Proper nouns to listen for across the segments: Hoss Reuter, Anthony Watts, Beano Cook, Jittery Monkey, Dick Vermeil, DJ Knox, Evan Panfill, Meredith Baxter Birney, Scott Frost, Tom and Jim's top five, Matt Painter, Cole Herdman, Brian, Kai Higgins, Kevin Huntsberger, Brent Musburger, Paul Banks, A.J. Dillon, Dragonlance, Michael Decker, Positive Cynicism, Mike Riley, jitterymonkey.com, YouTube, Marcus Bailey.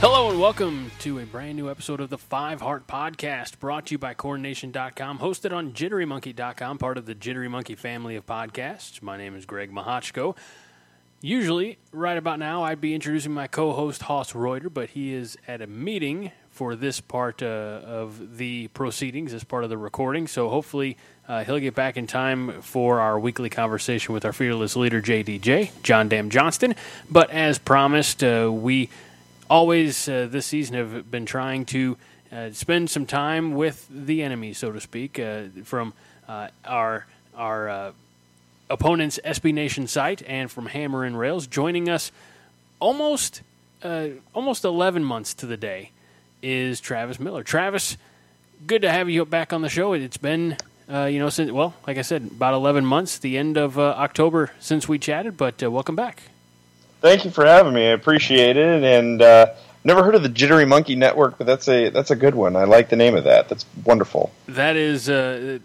Hello and welcome to a brand new episode of the Five Heart Podcast, brought to you by coordination.com, hosted on jitterymonkey.com, part of the Jittery Monkey family of podcasts. My name is Greg Mahachko. Usually, right about now, I'd be introducing my co-host, Hoss Reuter, but he is at a meeting for this part of the proceedings, as part of the recording, so hopefully he'll get back in time for our weekly conversation with our fearless leader, JDJ, John Dam Johnston. But as promised, we always this season have been trying to spend some time with the enemy, so to speak, from our opponent's SB Nation site and from Hammer and Rails. Joining us almost 11 months to the day is Travis Miller. Travis, good to have you back on the show. It's been since, well, like I said, about 11 months, the end of October since we chatted, but welcome back. Thank you for having me. I appreciate it. And never heard of the Jittery Monkey Network, but that's a good one. I like the name of that. That's wonderful. That is the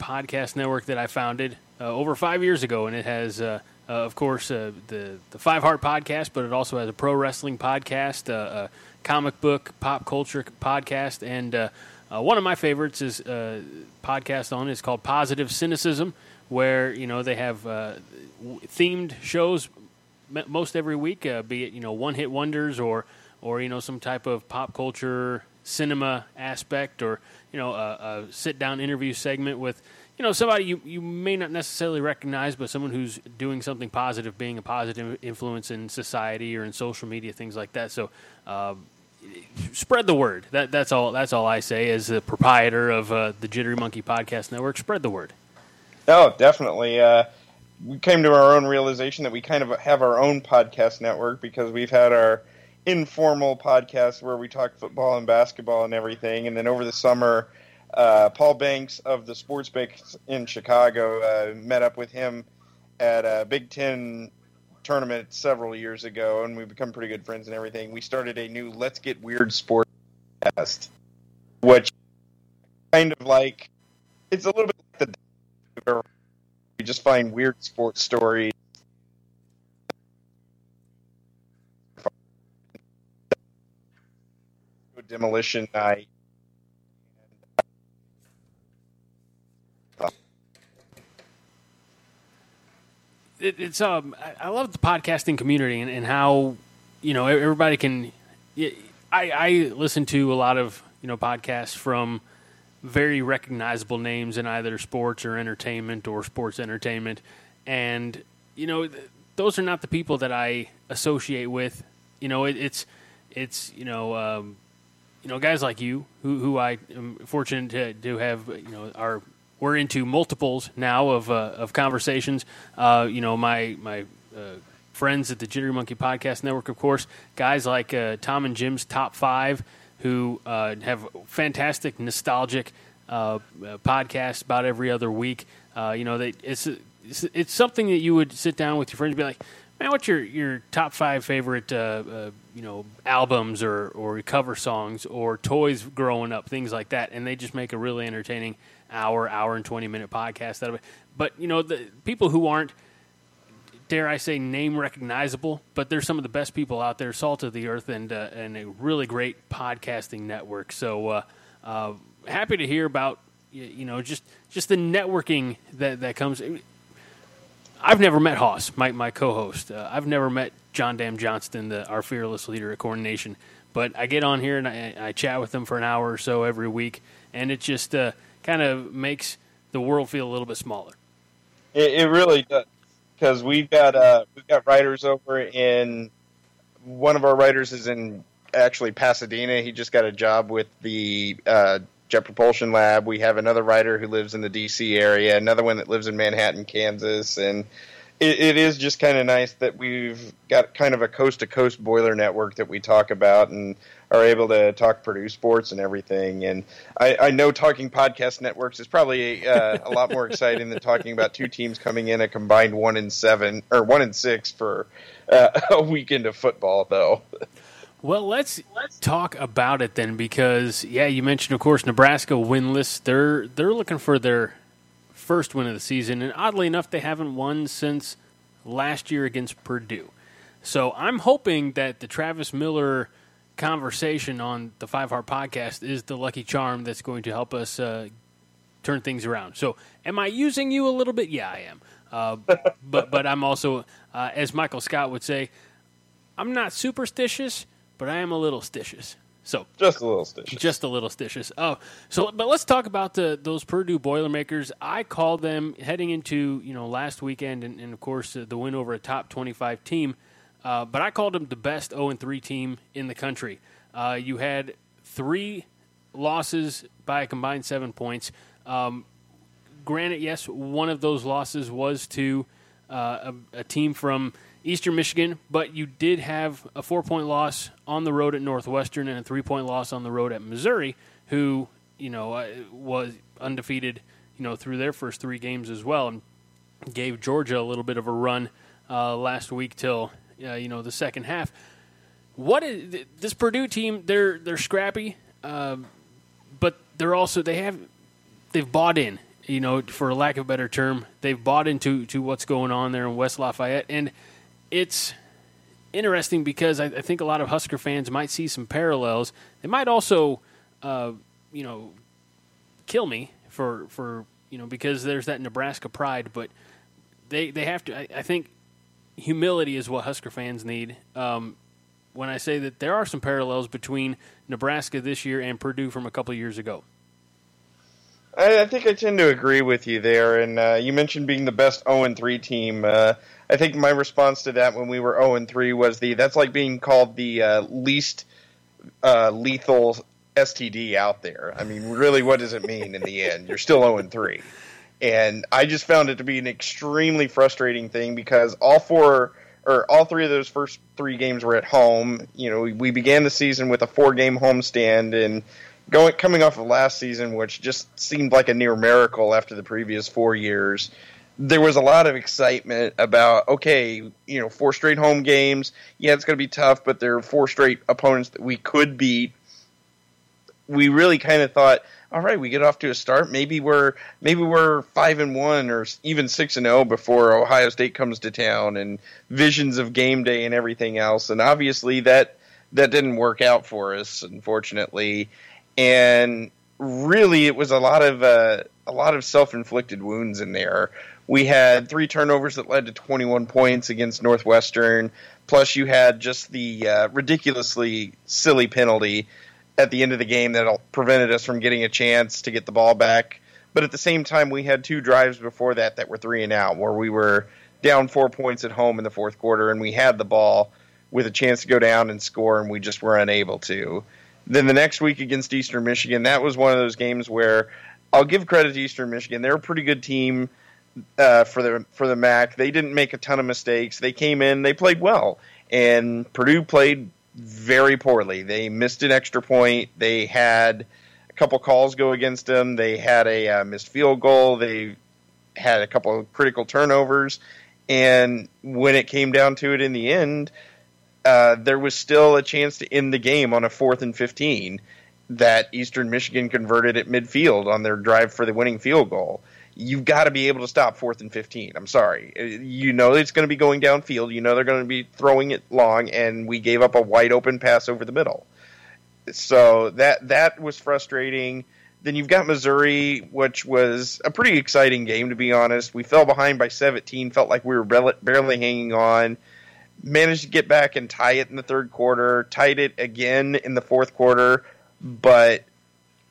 podcast network that I founded over 5 years ago, and it has, of course, the Five Heart Podcast, but it also has a pro wrestling podcast, a comic book, pop culture podcast, and one of my favorites is podcast on is called Positive Cynicism, where they have themed shows most every week, be it one-hit wonders or some type of pop culture cinema aspect, or a sit-down interview segment with somebody you may not necessarily recognize, but someone who's doing something positive, being a positive influence in society or in social media, things like that. So spread the word. That's all I say as the proprietor of the Jittery Monkey Podcast Network. Spread the word. Oh, definitely. We came to our own realization that we kind of have our own podcast network, because we've had our informal podcast where we talk football and basketball and everything. And then over the summer, Paul Banks of the Sports Desk in Chicago, met up with him at a Big Ten tournament several years ago, and we've become pretty good friends and everything. We started a new Let's Get Weird Sports podcast, which kind of like, it's a little bit like the, we just find weird sports stories. Demolition Night. It's I love the podcasting community and how everybody can. I listen to a lot of podcasts from very recognizable names in either sports or entertainment or sports entertainment. And, those are not the people that I associate with. It's guys like you who I am fortunate to have, we're into multiples now of conversations. My friends at the Jittery Monkey Podcast Network, of course, guys like Tom and Jim's Top Five, who have fantastic, nostalgic podcasts about every other week. It's something that you would sit down with your friends and be like, man, what's your top five favorite albums or cover songs or toys growing up, things like that. And they just make a really entertaining hour and 20-minute podcast out of it. But, the people who aren't, dare I say, name recognizable, but they're some of the best people out there, salt of the earth, and a really great podcasting network. So happy to hear about just the networking that comes. I've never met Hoss, my co-host. I've never met John Dam Johnston, our fearless leader at Coordination. But I get on here and I chat with them for an hour or so every week, and it just kind of makes the world feel a little bit smaller. It really does. Because we've got writers over in, one of our writers is in actually Pasadena. He just got a job with the Jet Propulsion Lab. We have another writer who lives in the D.C. area, another one that lives in Manhattan, Kansas, and it is just kind of nice that we've got kind of a coast-to-coast boiler network that we talk about and are able to talk Purdue sports and everything. And I know talking podcast networks is probably a lot more exciting than talking about two teams coming in a combined 1-7 or 1-6 for a weekend of football, though. Well, let's talk about it then, because you mentioned, of course, Nebraska winless. They're looking for their first win of the season, and oddly enough, they haven't won since last year against Purdue. So I'm hoping that the Travis Miller conversation on the Five Heart Podcast is the lucky charm that's going to help us turn things around. So, am I using you a little bit? Yeah, I am. But I'm also, as Michael Scott would say, I'm not superstitious, but I am a little stitious. So just a little stitious. Oh, but let's talk about those Purdue Boilermakers. I called them heading into last weekend, and of course the win over a top 25 team. But I called them the best 0-3 team in the country. You had 3 losses by a combined 7 points. Granted, yes, one of those losses was to a team from Eastern Michigan, but you did have a 4-point loss on the road at Northwestern and a 3-point loss on the road at Missouri, who, was undefeated, through their first 3 games as well, and gave Georgia a little bit of a run last week till, the second half. What is this Purdue team? They're scrappy, but they're also, they've bought in, for lack of a better term, they've bought into what's going on there in West Lafayette. And it's interesting because I think a lot of Husker fans might see some parallels. They might also, kill me for because there's that Nebraska pride. But they have to. I think humility is what Husker fans need. When I say that there are some parallels between Nebraska this year and Purdue from a couple of years ago. I think I tend to agree with you there, and you mentioned being the best 0-3 team. I think my response to that when we were 0-3 was that's like being called the least lethal STD out there. I mean, really, what does it mean in the end? You're still 0-3. And I just found it to be an extremely frustrating thing because all 3 of those first 3 games were at home. We began the season with a 4-game homestand, and coming off of last season, which just seemed like a near miracle after the previous 4 years, there was a lot of excitement about, 4 straight home games. Yeah, it's going to be tough, but there are 4 straight opponents that we could beat. We really kind of thought, all right, we get off to a start. Maybe we're 5-1 or even 6-0 before Ohio State comes to town, and visions of game day and everything else. And obviously that didn't work out for us, unfortunately. And really, it was a lot of self-inflicted wounds in there. We had 3 turnovers that led to 21 points against Northwestern. Plus, you had just the ridiculously silly penalty at the end of the game that prevented us from getting a chance to get the ball back. But at the same time, we had 2 drives before that were 3-and-out, where we were down 4 points at home in the fourth quarter, and we had the ball with a chance to go down and score, and we just were unable to. Then the next week against Eastern Michigan, that was one of those games where I'll give credit to Eastern Michigan. They're a pretty good team for the MAC. They didn't make a ton of mistakes. They came in, they played well, and Purdue played very poorly. They missed an extra point. They had a couple calls go against them. They had a missed field goal. They had a couple of critical turnovers. And when it came down to it in the end, there was still a chance to end the game on a 4th and 15 that Eastern Michigan converted at midfield on their drive for the winning field goal. You've got to be able to stop 4th and 15. I'm sorry. It's going to be going downfield. They're going to be throwing it long, and we gave up a wide open pass over the middle. So that was frustrating. Then you've got Missouri, which was a pretty exciting game, to be honest. We fell behind by 17, felt like we were barely hanging on. Managed to get back and tie it in the third quarter, tied it again in the fourth quarter, but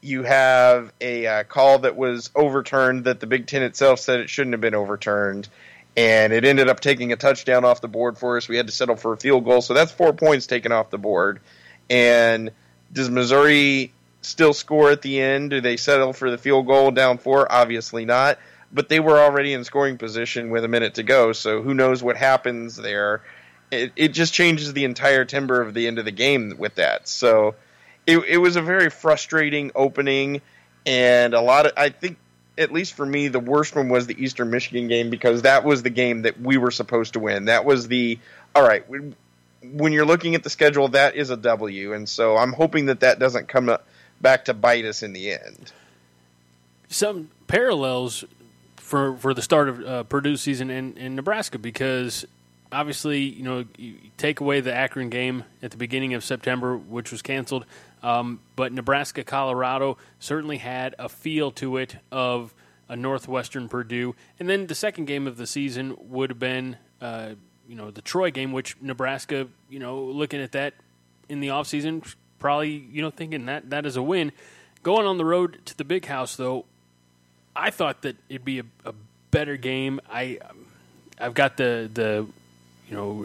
you have a call that was overturned that the Big Ten itself said it shouldn't have been overturned, and it ended up taking a touchdown off the board for us. We had to settle for a field goal, so that's 4 points taken off the board. And does Missouri still score at the end? Do they settle for the field goal down 4? Obviously not. but they were already in scoring position with a minute to go, so who knows what happens there. It just changes the entire timbre of the end of the game with that. So it was a very frustrating opening, and I think, at least for me, the worst one was the Eastern Michigan game, because that was the game that we were supposed to win. That was when you're looking at the schedule, that is a W, and so I'm hoping that doesn't come back to bite us in the end. Some parallels for the start of Purdue's season in Nebraska, because obviously, you take away the Akron game at the beginning of September, which was canceled, but Nebraska-Colorado certainly had a feel to it of a Northwestern Purdue. And then the second game of the season would have been the Troy game, which Nebraska, looking at that in the offseason, probably thinking that is a win. Going on the road to the Big House, though, I thought that it'd be a better game. I've got the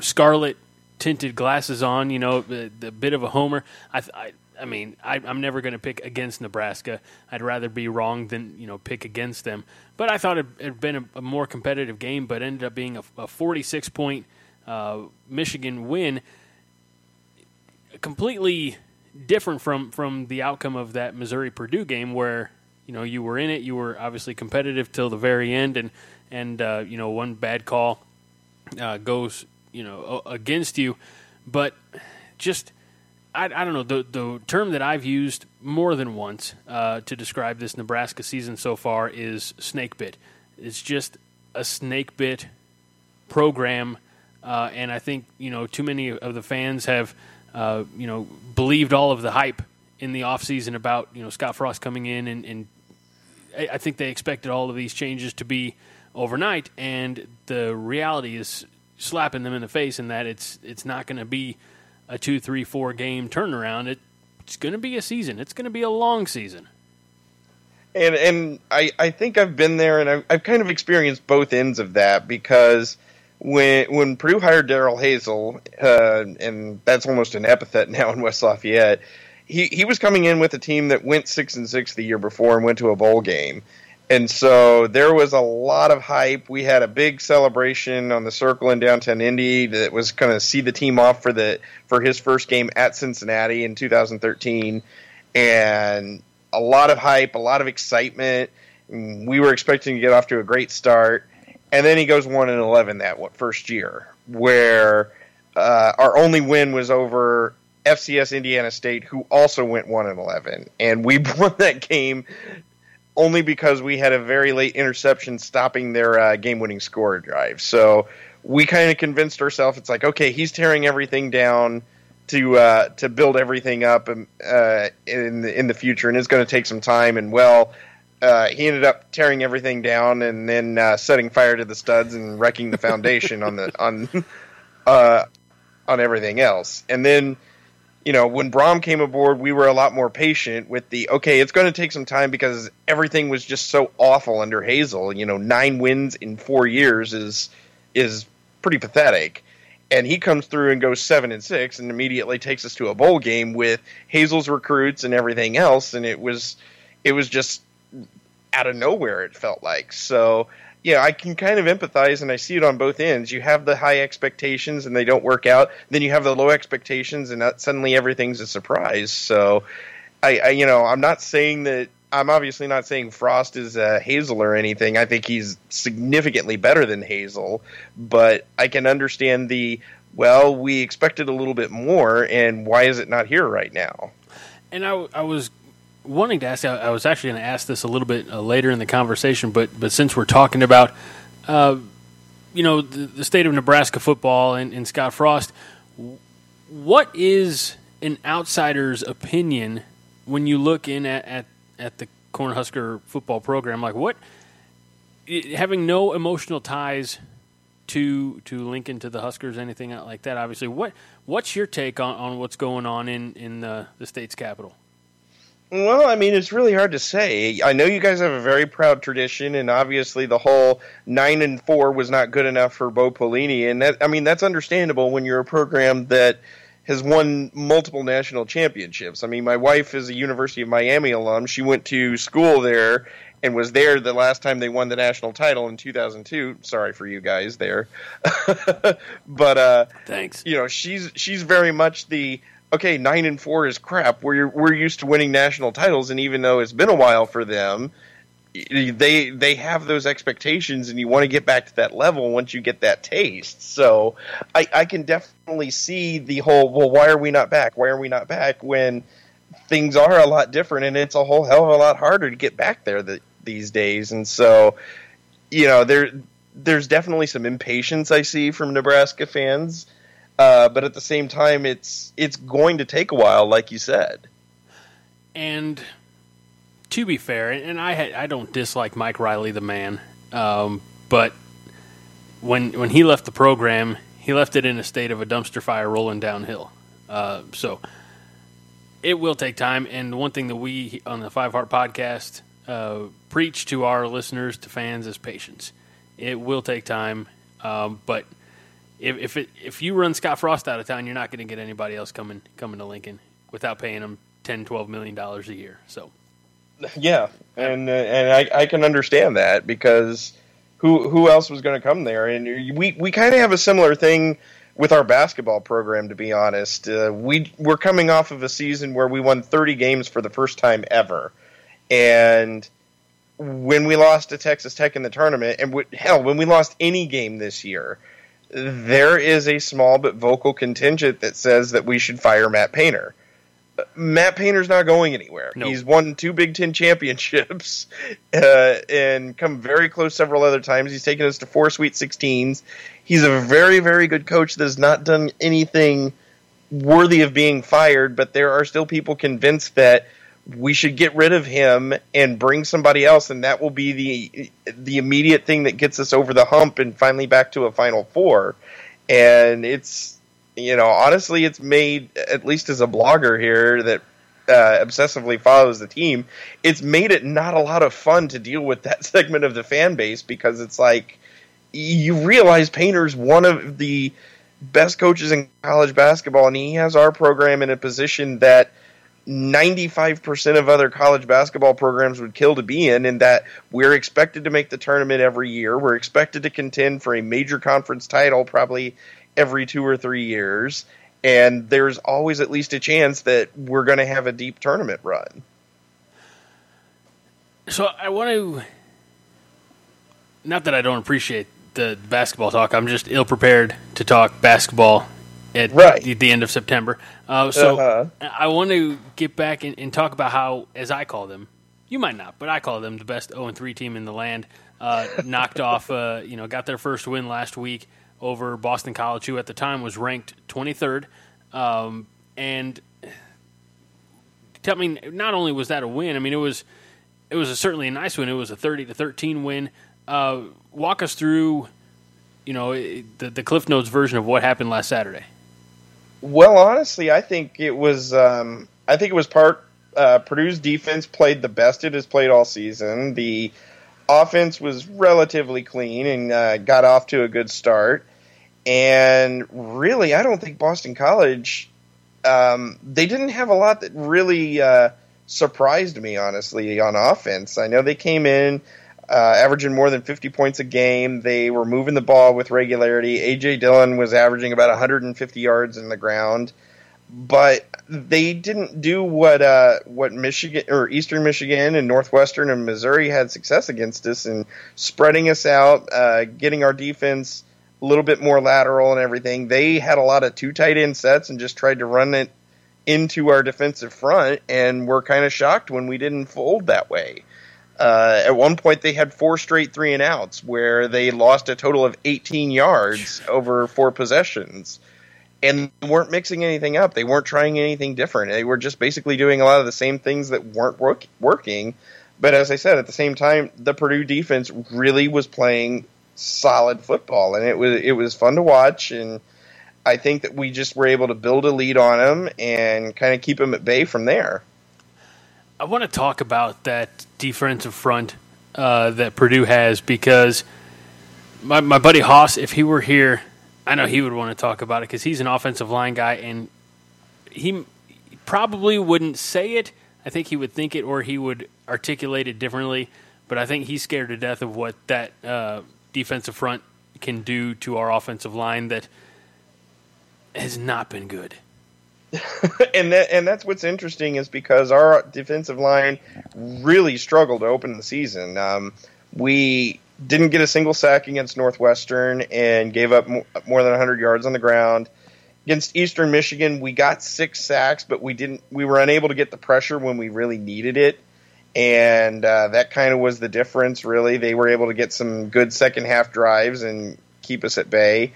scarlet tinted glasses on, the bit of a homer. I'm never going to pick against Nebraska. I'd rather be wrong than pick against them. But I thought it had been a more competitive game, but ended up being a 46-point Michigan win. Completely different from the outcome of that Missouri-Purdue game, where you were in it. You were obviously competitive till the very end, and one bad call goes against you. But just I don't know, the term that I've used more than once to describe this Nebraska season so far is snake bit. It's just a snake bit program, and I think too many of the fans have believed all of the hype in the offseason about Scott Frost coming in, and I think they expected all of these changes to be overnight, and the reality is slapping them in the face, in that it's not going to be a 2-3-4 game turnaround. It's going to be a season. It's going to be a long season. And I think I've been there, and I've kind of experienced both ends of that, because when Purdue hired Darrell Hazell, and that's almost an epithet now in West Lafayette, he was coming in with a team that went 6-6 the year before and went to a bowl game. And so there was a lot of hype. We had a big celebration on the circle in downtown Indy that was going to see the team off for his first game at Cincinnati in 2013. And a lot of hype, a lot of excitement. We were expecting to get off to a great start. And then he goes 1-11 that first year, where our only win was over FCS Indiana State, who also went 1-11. And we won that game only because we had a very late interception stopping their game-winning score drive. So we kind of convinced ourselves, it's like, okay, he's tearing everything down to build everything up in the future, and it's going to take some time. And, he ended up tearing everything down and then setting fire to the studs and wrecking the foundation on everything else. And then when Brohm came aboard, we were a lot more patient with it's going to take some time, because everything was just so awful under Hazell. 9 wins in 4 years is pretty pathetic. And he comes through and goes 7-6 and immediately takes us to a bowl game with Hazell's recruits and everything else. And it was just out of nowhere, it felt like. So, yeah, I can kind of empathize, and I see it on both ends. You have the high expectations, and they don't work out. Then you have the low expectations, and suddenly everything's a surprise. So, I'm not saying that – I'm obviously not saying Frost is Hazell or anything. I think he's significantly better than Hazell. But I can understand we expected a little bit more, and why is it not here right now? And I was – wanting to ask, I was actually going to ask this a little bit later in the conversation, but since we're talking about, the state of Nebraska football and Scott Frost, what is an outsider's opinion when you look in at the Cornhusker football program? Like, having no emotional ties to Lincoln, to the Huskers, anything like that, obviously, what's your take on what's going on in the state's capital? Well, it's really hard to say. I know you guys have a very proud tradition, and obviously the whole 9-4 was not good enough for Bo Pelini, and that's understandable when you're a program that has won multiple national championships. I mean, my wife is a University of Miami alum. She went to school there and was there the last time they won the national title in 2002. Sorry for you guys there. But, thanks. You know, she's very much the, okay, 9-4 is crap. We're used to winning national titles. And even though it's been a while for them, they have those expectations, and you want to get back to that level once you get that taste. So I can definitely see the whole, well, why are we not back? Why are we not back when things are a lot different and it's a whole hell of a lot harder to get back there these days? And so, you know, there's definitely some impatience I see from Nebraska fans. But at the same time, it's going to take a while, like you said. And to be fair, and I don't dislike Mike Riley the man, but when he left the program, he left it in a state of a dumpster fire rolling downhill. So it will take time, and one thing that we on the Five Heart Podcast preach to our listeners, to fans, is patience. It will take time, but if you run Scott Frost out of town, you're not going to get anybody else coming to Lincoln without paying them $10, $12 million a year, so... Yeah, and I can understand that, because who else was going to come there? And we kind of have a similar thing with our basketball program, to be honest. We're coming off of a season where we won 30 games for the first time ever. And when we lost to Texas Tech in the tournament, and when we lost any game this year, there is a small but vocal contingent that says that we should fire Matt Painter. Matt Painter's not going anywhere. Nope. He's won 2 Big Ten championships and come very close several other times. He's taken us to 4 Sweet 16s. He's a very, very good coach that has not done anything worthy of being fired, but there are still people convinced that we should get rid of him and bring somebody else, and that will be the immediate thing that gets us over the hump and finally back to a Final Four. And it's... You know, honestly, it's made, at least as a blogger here that obsessively follows the team, it's made it not a lot of fun to deal with that segment of the fan base, because it's like, you realize Painter's one of the best coaches in college basketball, and he has our program in a position that 95% of other college basketball programs would kill to be in that we're expected to make the tournament every year. We're expected to contend for a major conference title probably every 2 or 3 years, and there's always at least a chance that we're going to have a deep tournament run. So I want to, not that I don't appreciate the basketball talk, I'm just ill-prepared to talk basketball at the end of September. I want to get back and talk about how, as I call them, you might not, but I call them the best 0-3 team in the land, knocked off, got their first win last week over Boston College, who at the time was ranked 23rd. And tell me, not only was that a win, I mean, it was certainly a nice win. It was a 30-13 win. Walk us through, the Cliff Notes version of what happened last Saturday. Well, honestly, I think it was. I think it was Purdue's defense played the best it has played all season. The offense was relatively clean and got off to a good start. And really, I don't think Boston College, they didn't have a lot that really surprised me, honestly, on offense. I know they came in averaging more than 50 points a game. They were moving the ball with regularity. A.J. Dillon was averaging about 150 yards in the ground. But they didn't do what Michigan or Eastern Michigan and Northwestern and Missouri had success against us in spreading us out, getting our defense a little bit more lateral and everything. They had a lot of 2 tight end sets and just tried to run it into our defensive front, and were kind of shocked when we didn't fold that way. At one point, they had 4 straight 3-and-outs where they lost a total of 18 yards over 4 possessions. And they weren't mixing anything up. They weren't trying anything different. They were just basically doing a lot of the same things that weren't working. But as I said, at the same time, the Purdue defense really was playing solid football, and it was fun to watch. And I think that we just were able to build a lead on them and kind of keep them at bay from there. I want to talk about that defensive front that Purdue has, because my buddy Hoss, if he were here, I know he would want to talk about it, because he's an offensive line guy, and he probably wouldn't say it. I think he would think it, or he would articulate it differently. But I think he's scared to death of what that defensive front can do to our offensive line that has not been good. and that's what's interesting is because our defensive line really struggled to open the season. We didn't get a single sack against Northwestern and gave up more than 100 yards on the ground. Against Eastern Michigan, we got 6 sacks, but we were unable to get the pressure when we really needed it. And that kind of was the difference, really. They were able to get some good second-half drives and keep us at bay.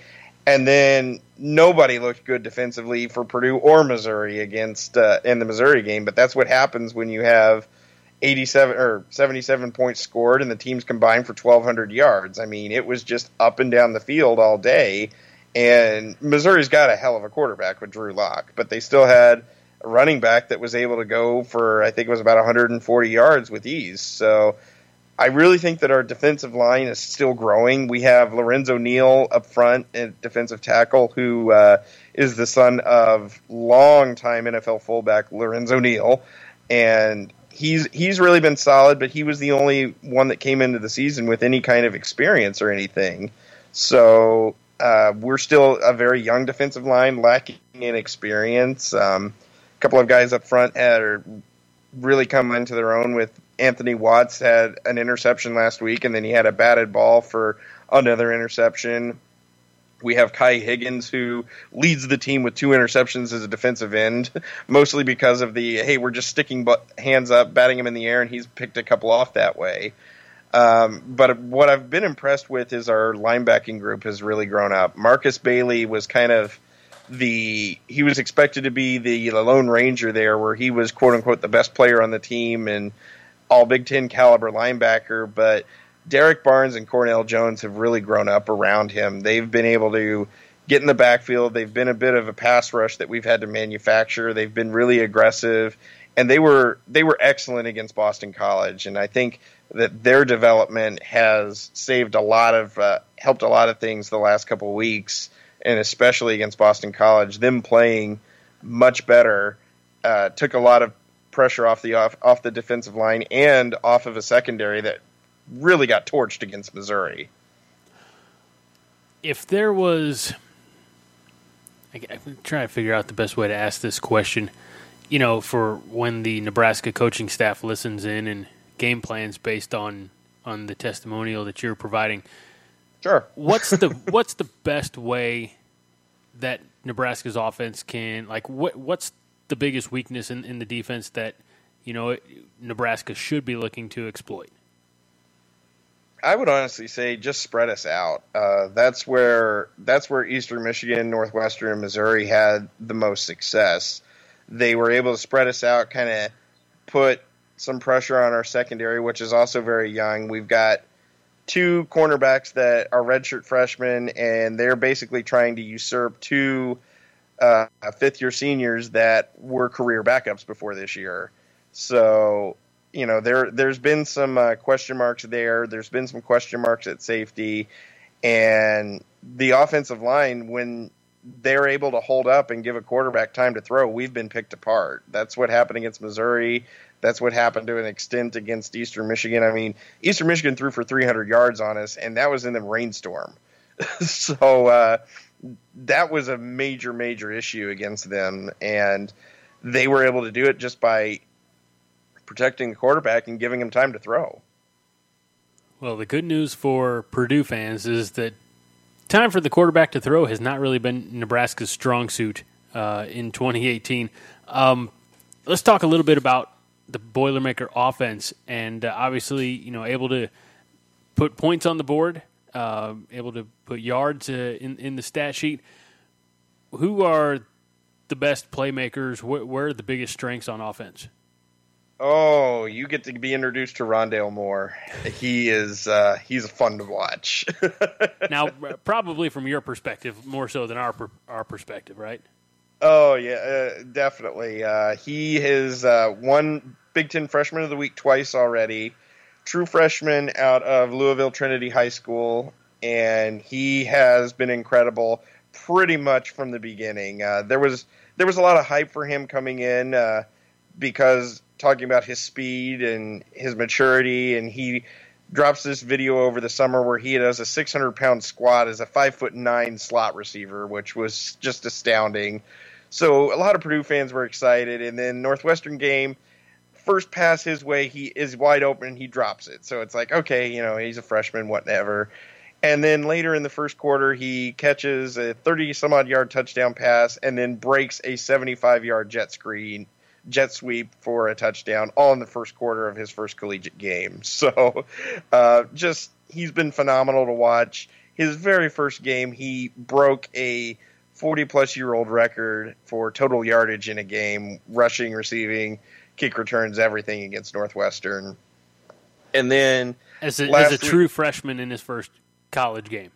And then nobody looked good defensively for Purdue or Missouri against in the Missouri game. But that's what happens when you have 87 or 77 points scored and the teams combined for 1,200 yards. I mean, it was just up and down the field all day. And Missouri's got a hell of a quarterback with Drew Lock, but they still had – running back that was able to go for, I think it was about 140 yards with ease. So I really think that our defensive line is still growing. We have Lorenzo Neal up front at defensive tackle, who is the son of longtime NFL fullback Lorenzo Neal. And he's really been solid, but he was the only one that came into the season with any kind of experience or anything. So we're still a very young defensive line, lacking in experience. A couple of guys up front had really come into their own with Anthony Watts had an interception last week, and then he had a batted ball for another interception. We have Kai Higgins, who leads the team with 2 interceptions as a defensive end, mostly because of the, hey, we're just sticking hands up, batting him in the air, and he's picked a couple off that way. But what I've been impressed with is our linebacking group has really grown up. Marcus Bailey was kind of... He was expected to be the Lone Ranger there, where he was, quote-unquote, the best player on the team and all Big Ten caliber linebacker, but Derek Barnes and Cornell Jones have really grown up around him. They've been able to get in the backfield. They've been a bit of a pass rush that we've had to manufacture. They've been really aggressive, and they were excellent against Boston College, and I think that their development has saved a lot of helped a lot of things the last couple of weeks, and especially against Boston College, them playing much better took a lot of pressure off the defensive line and off of a secondary that really got torched against Missouri. If there was – I'm trying to figure out the best way to ask this question, you know, for when the Nebraska coaching staff listens in and game plans based on the testimonial that you're providing – sure. What's the best way that Nebraska's offense can, like, what's the biggest weakness in the defense that, you know, Nebraska should be looking to exploit? I would honestly say just spread us out. That's where Eastern Michigan, Northwestern, and Missouri had the most success. They were able to spread us out, kind of put some pressure on our secondary, which is also very young. We've got 2 cornerbacks that are redshirt freshmen, and they're basically trying to usurp 2 fifth-year seniors that were career backups before this year. So, you know, there's been some question marks there. There's been some question marks at safety. And the offensive line, when they're able to hold up and give a quarterback time to throw, we've been picked apart. That's what happened against Missouri. That's what happened to an extent against Eastern Michigan. I mean, Eastern Michigan threw for 300 yards on us, and that was in the rainstorm. So that was a major, major issue against them, and they were able to do it just by protecting the quarterback and giving him time to throw. Well, the good news for Purdue fans is that time for the quarterback to throw has not really been Nebraska's strong suit in 2018. Let's talk a little bit about the Boilermaker offense, and obviously, you know, able to put points on the board, able to put yards in the stat sheet. Who are the best playmakers? Where are the biggest strengths on offense? Oh, you get to be introduced to Rondale Moore. He's fun to watch. Now, probably from your perspective, more so than our perspective, right? Oh, yeah, definitely. He has won Big Ten Freshman of the Week twice already, true freshman out of Louisville Trinity High School, and he has been incredible. pretty much from the beginning. There was a lot of hype for him coming in because talking about his speed and his maturity, and he drops this video over the summer where he does a 600-pound squat as a 5'9" slot receiver, which was just astounding. So a lot of Purdue fans were excited, and then Northwestern game, first pass his way, he is wide open, and he drops it. So it's like, okay, you know, he's a freshman, whatever. And then later in the first quarter, he catches a 30-some-odd-yard touchdown pass and then breaks a 75-yard jet sweep for a touchdown, all in the first quarter of his first collegiate game. So just he's been phenomenal to watch. His very first game, he broke a 40-plus-year-old record for total yardage in a game, rushing, receiving, kick returns, everything against Northwestern. And then as a true freshman in his first college game.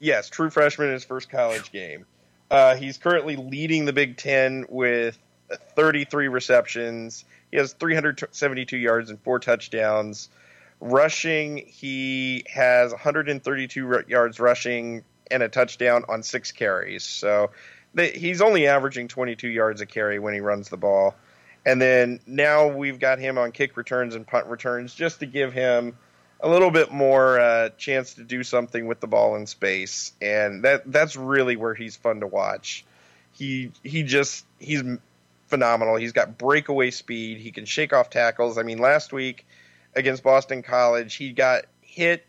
Yes, true freshman in his first college game. He's currently leading the Big Ten with 33 receptions. He has 372 yards and 4 touchdowns. Rushing, he has 132 yards rushing and a touchdown on 6 carries. So he's only averaging 22 yards a carry when he runs the ball. And then now we've got him on kick returns and punt returns just to give him a little bit more chance to do something with the ball in space. And that's really where he's fun to watch. He's phenomenal. He's got breakaway speed. He can shake off tackles. I mean, last week against Boston College, he got hit,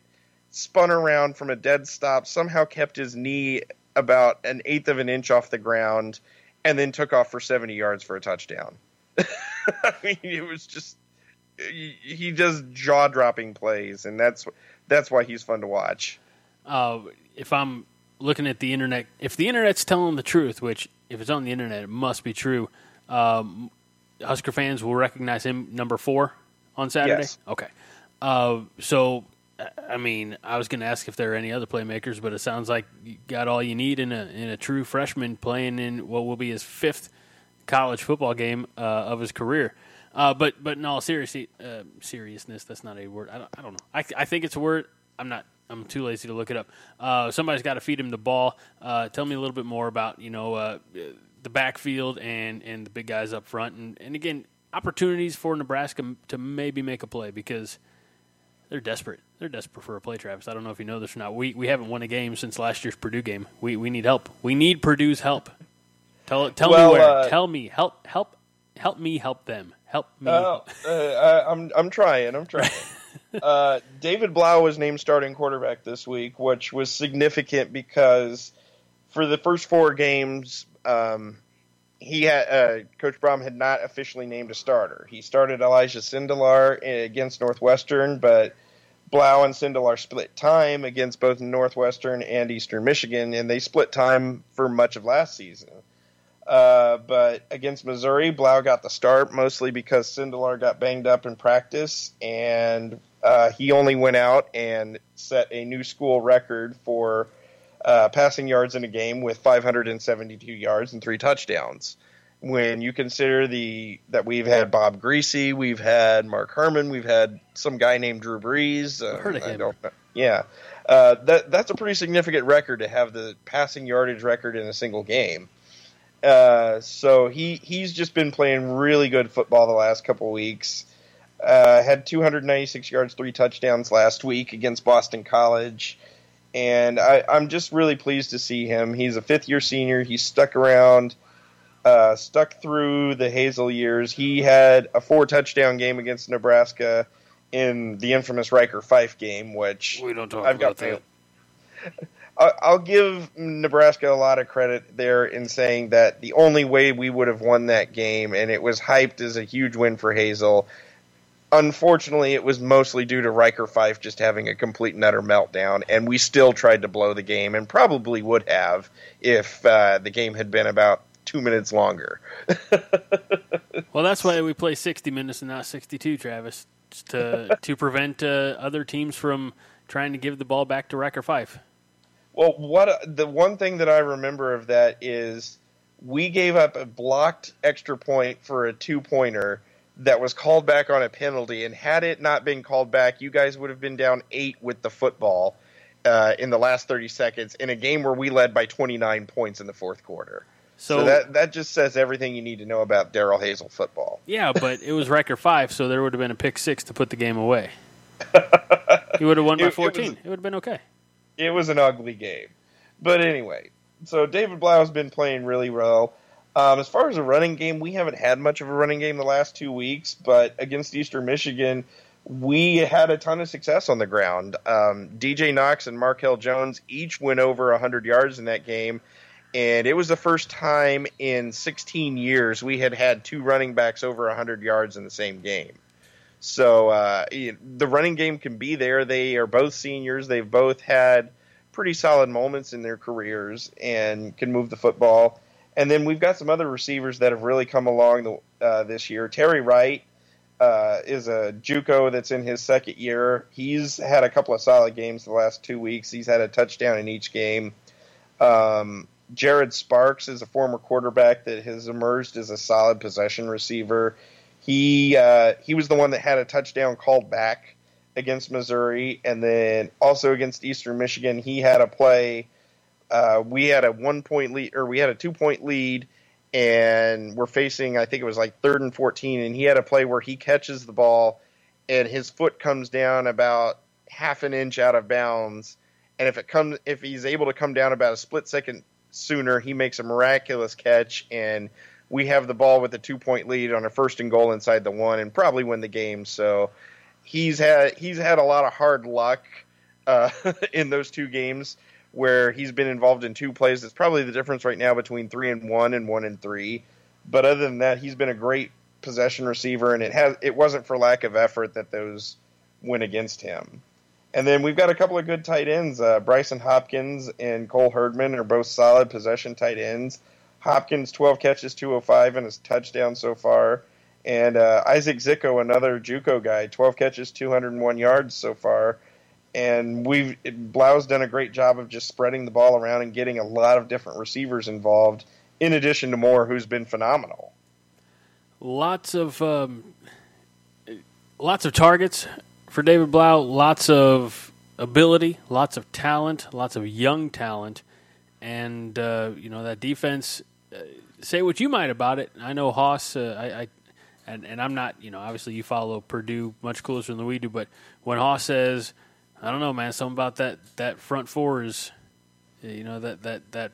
spun around from a dead stop, somehow kept his knee about an eighth of an inch off the ground, and then took off for 70 yards for a touchdown. I mean, it was just, he does jaw-dropping plays, and that's why he's fun to watch. If I'm looking at the internet, if the internet's telling the truth, which if it's on the internet, it must be true, Husker fans will recognize him number 4 on Saturday? Yes. Okay. So, I mean, I was going to ask if there are any other playmakers, but it sounds like you got all you need in a true freshman playing in what will be his 5th college football game of his career. But in all seriousness, that's not a word. I don't know. I think it's a word. I'm too lazy to look it up. Somebody's got to feed him the ball. Tell me a little bit more about, you know, the backfield and the big guys up front. And again, opportunities for Nebraska to maybe make a play because they're desperate. They're desperate for a play, Travis. I don't know if you know this or not. We haven't won a game since last year's Purdue game. We need help. We need Purdue's help. Tell me where. Tell me. Help me help them. Help me. I'm trying. David Blough was named starting quarterback this week, which was significant because for the first 4 games, he had Coach Brohm had not officially named a starter. He started Elijah Sindelar against Northwestern, but Blough and Sindelar split time against both Northwestern and Eastern Michigan, and they split time for much of last season. But against Missouri, Blough got the start mostly because Sindelar got banged up in practice, and he only went out and set a new school record for passing yards in a game with 572 yards and 3 touchdowns. When you consider that we've had Bob Greasy, we've had Mark Herman, we've had some guy named Drew Brees. Heard of him. I don't know. Yeah, that's a pretty significant record to have the passing yardage record in a single game. So he's just been playing really good football the last couple weeks. Had 296 yards, 3 touchdowns last week against Boston College. And I'm just really pleased to see him. He's a 5th-year senior. He stuck around, stuck through the Hazell years. He had a 4-touchdown game against Nebraska in the infamous Riker Fife game, which we don't talk about that. I'll give Nebraska a lot of credit there in saying that the only way we would have won that game, and it was hyped as a huge win for Hazell, unfortunately it was mostly due to Riker Fife just having a complete and utter meltdown, and we still tried to blow the game and probably would have if the game had been about 2 minutes longer. Well, that's why we play 60 minutes and not 62, Travis, to prevent other teams from trying to give the ball back to Riker Fife. Well, the one thing that I remember of that is we gave up a blocked extra point for a 2-pointer that was called back on a penalty, and had it not been called back, you guys would have been down 8 with the football, in the last 30 seconds in a game where we led by 29 points in the fourth quarter. So that just says everything you need to know about Darrell Hazell football. Yeah, but it was Riker Fife, so there would have been a pick six to put the game away. He would have won by 14. It would have been okay. It was an ugly game. But anyway, so David Blough has been playing really well. As far as a running game, we haven't had much of a running game the last 2 weeks, but against Eastern Michigan, we had a ton of success on the ground. DJ Knox and Markell Jones each went over 100 yards in that game. And it was the first time in 16 years we had had two running backs over 100 yards in the same game. So the running game can be there. They are both seniors. They've both had pretty solid moments in their careers and can move the football. And then we've got some other receivers that have really come along this year. Terry Wright is a JUCO that's in his second year. He's had a couple of solid games the last 2 weeks. He's had a touchdown in each game. Jared Sparks is a former quarterback that has emerged as a solid possession receiver. He was the one that had a touchdown called back against Missouri, and then also against Eastern Michigan, he had a play. We had a 1 point lead, or we had a 2 point lead, and we're facing, I think it was like 3rd and 14, and he had a play where he catches the ball, and his foot comes down about half an inch out of bounds, and if he's able to come down about a split second sooner, he makes a miraculous catch, and we have the ball with a 2 point lead on a 1st and goal inside the one, and probably win the game. So he's had a lot of hard luck in those two games where he's been involved in two plays. That's probably the difference right now between 3-1 and 1-3. But other than that, he's been a great possession receiver, and it wasn't for lack of effort that those went against him. And then we've got a couple of good tight ends. Bryson Hopkins and Cole Herdman are both solid possession tight ends. Hopkins, 12 catches, 205, and his touchdown so far. And Isaac Zicko, another JUCO guy, 12 catches, 201 yards so far. And Blough's done a great job of just spreading the ball around and getting a lot of different receivers involved, in addition to Moore, who's been phenomenal. Lots of targets for David Blough, lots of ability, lots of talent, lots of young talent, and that defense. Say what you might about it. I know Hoss. And I'm not. Obviously, you follow Purdue much closer than we do. But when Hoss says, "I don't know, man, something about that front four is, that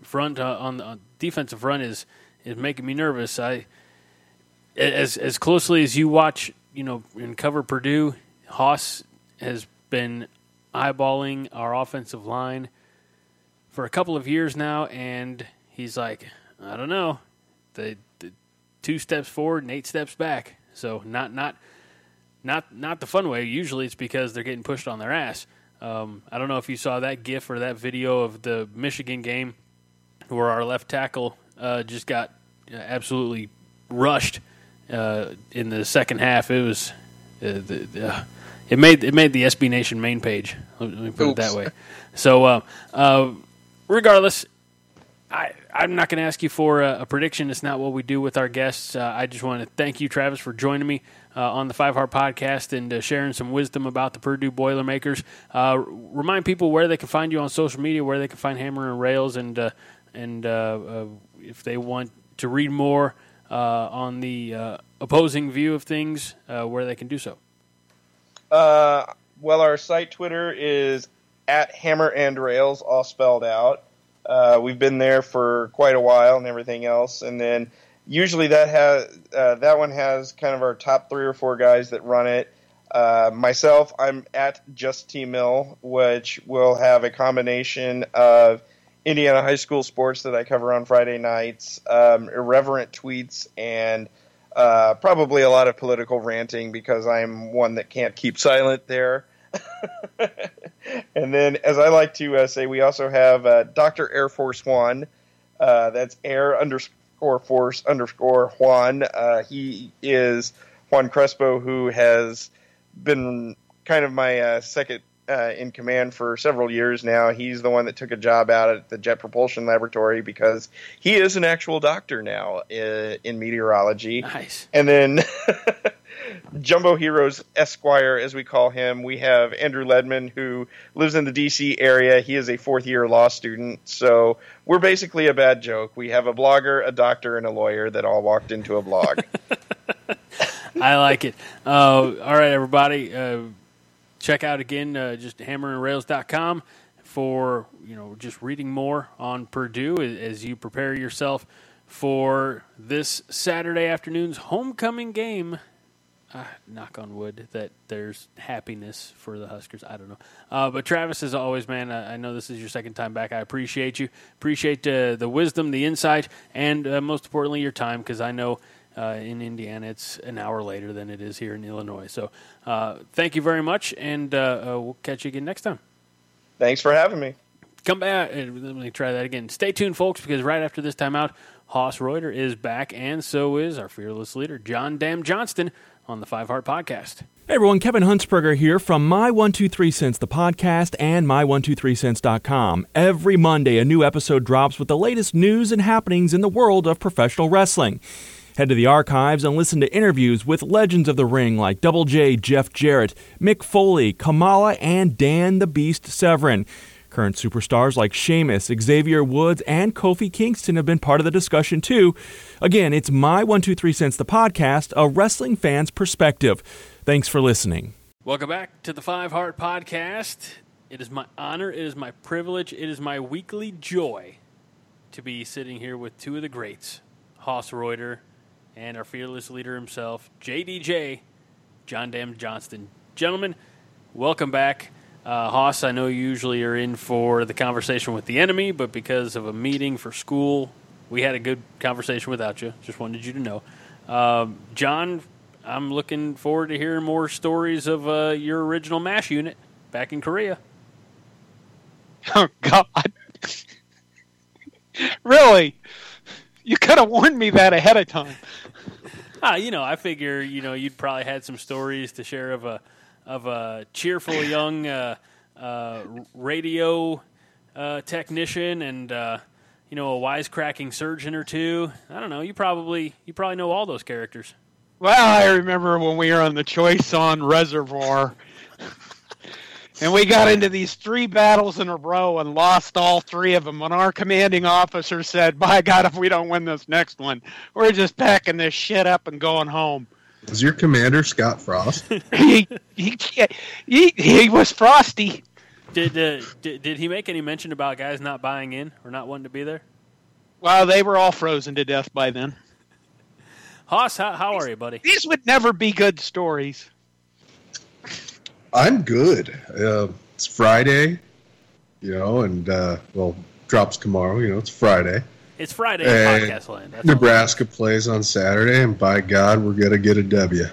front on the defensive front is making me nervous." As closely as you watch, and cover Purdue, Hoss has been eyeballing our offensive line for a couple of years now, and he's like, I don't know, the 2 steps forward and 8 steps back. So not the fun way. Usually it's because they're getting pushed on their ass. I don't know if you saw that GIF or that video of the Michigan game where our left tackle just got absolutely rushed. In the second half, it was it made the SB Nation main page. Let me put it that way. So, regardless, I'm not going to ask you for a prediction. It's not what we do with our guests. I just want to thank you, Travis, for joining me on the Five Heart Podcast and sharing some wisdom about the Purdue Boilermakers. Remind people where they can find you on social media, where they can find Hammer and Rails, and if they want to read more on the opposing view of things, where they can do so. Well, our site Twitter is @Hammer and Rails, all spelled out. We've been there for quite a while and everything else. And then usually that one has kind of our top 3 or 4 guys that run it. Myself, I'm @JustTMill, which will have a combination of Indiana high school sports that I cover on Friday nights, irreverent tweets, and probably a lot of political ranting because I'm one that can't keep silent there. And then, as I like to say, we also have Dr. Air Force Juan. That's Air_Force_Juan. He is Juan Crespo, who has been kind of my second in command for several years now. He's the one that took a job out at the Jet Propulsion Laboratory because he is an actual doctor now in meteorology. Nice. And then Jumbo Heroes Esquire, as we call him. We have Andrew Ledman, who lives in the D.C. area. He is a fourth-year law student, so we're basically a bad joke. We have a blogger, a doctor, and a lawyer that all walked into a blog. I like it. All right, everybody, check out again just hammerandrails.com for just reading more on Purdue as you prepare yourself for this Saturday afternoon's homecoming game. Knock on wood that there's happiness for the Huskers. I don't know. But Travis, as always, man, I know this is your second time back. I appreciate you. Appreciate the wisdom, the insight, and most importantly, your time, because I know in Indiana it's an hour later than it is here in Illinois. So thank you very much, and we'll catch you again next time. Thanks for having me. Come back. Let me try that again. Stay tuned, folks, because right after this timeout, Hoss Reuter is back, and so is our fearless leader, John Dam Johnston, on the Five Heart Podcast. Hey everyone, Kevin Huntsberger here from My 123 Cents, the podcast, and my123cents.com. Every Monday, a new episode drops with the latest news and happenings in the world of professional wrestling. Head to the archives and listen to interviews with legends of the ring like Double J, Jeff Jarrett, Mick Foley, Kamala, and Dan the Beast Severin. Current superstars like Sheamus, Xavier Woods, and Kofi Kingston have been part of the discussion, too. Again, it's My 123 Cents, the podcast, a wrestling fan's perspective. Thanks for listening. Welcome back to the Five Heart Podcast. It is my honor, it is my privilege, it is my weekly joy to be sitting here with two of the greats, Hoss Reuter and our fearless leader himself, JDJ, John Dam Johnston. Gentlemen, welcome back. Hoss, I know you usually are in for the conversation with the enemy, but because of a meeting for school, we had a good conversation without you. Just wanted you to know. John, I'm looking forward to hearing more stories of your original MASH unit back in Korea. Oh, God. Really? You could have warned me that ahead of time. I figure, you'd probably had some stories to share of a cheerful young radio technician and a wisecracking surgeon or two. I don't know. You probably know all those characters. Well, I remember when we were on the Choiseon Reservoir, and we got into these three battles in a row and lost all three of them. And our commanding officer said, "By God, if we don't win this next one, we're just packing this shit up and going home." Is your commander Scott Frost? he was frosty. Did he make any mention about guys not buying in or not wanting to be there? Well, they were all frozen to death by then. Hoss, how are you, buddy? These would never be good stories. I'm good. It's Friday, and drops tomorrow. It's Friday. It's Friday in podcast land. Nebraska plays on Saturday, and by God, we're going to get a W.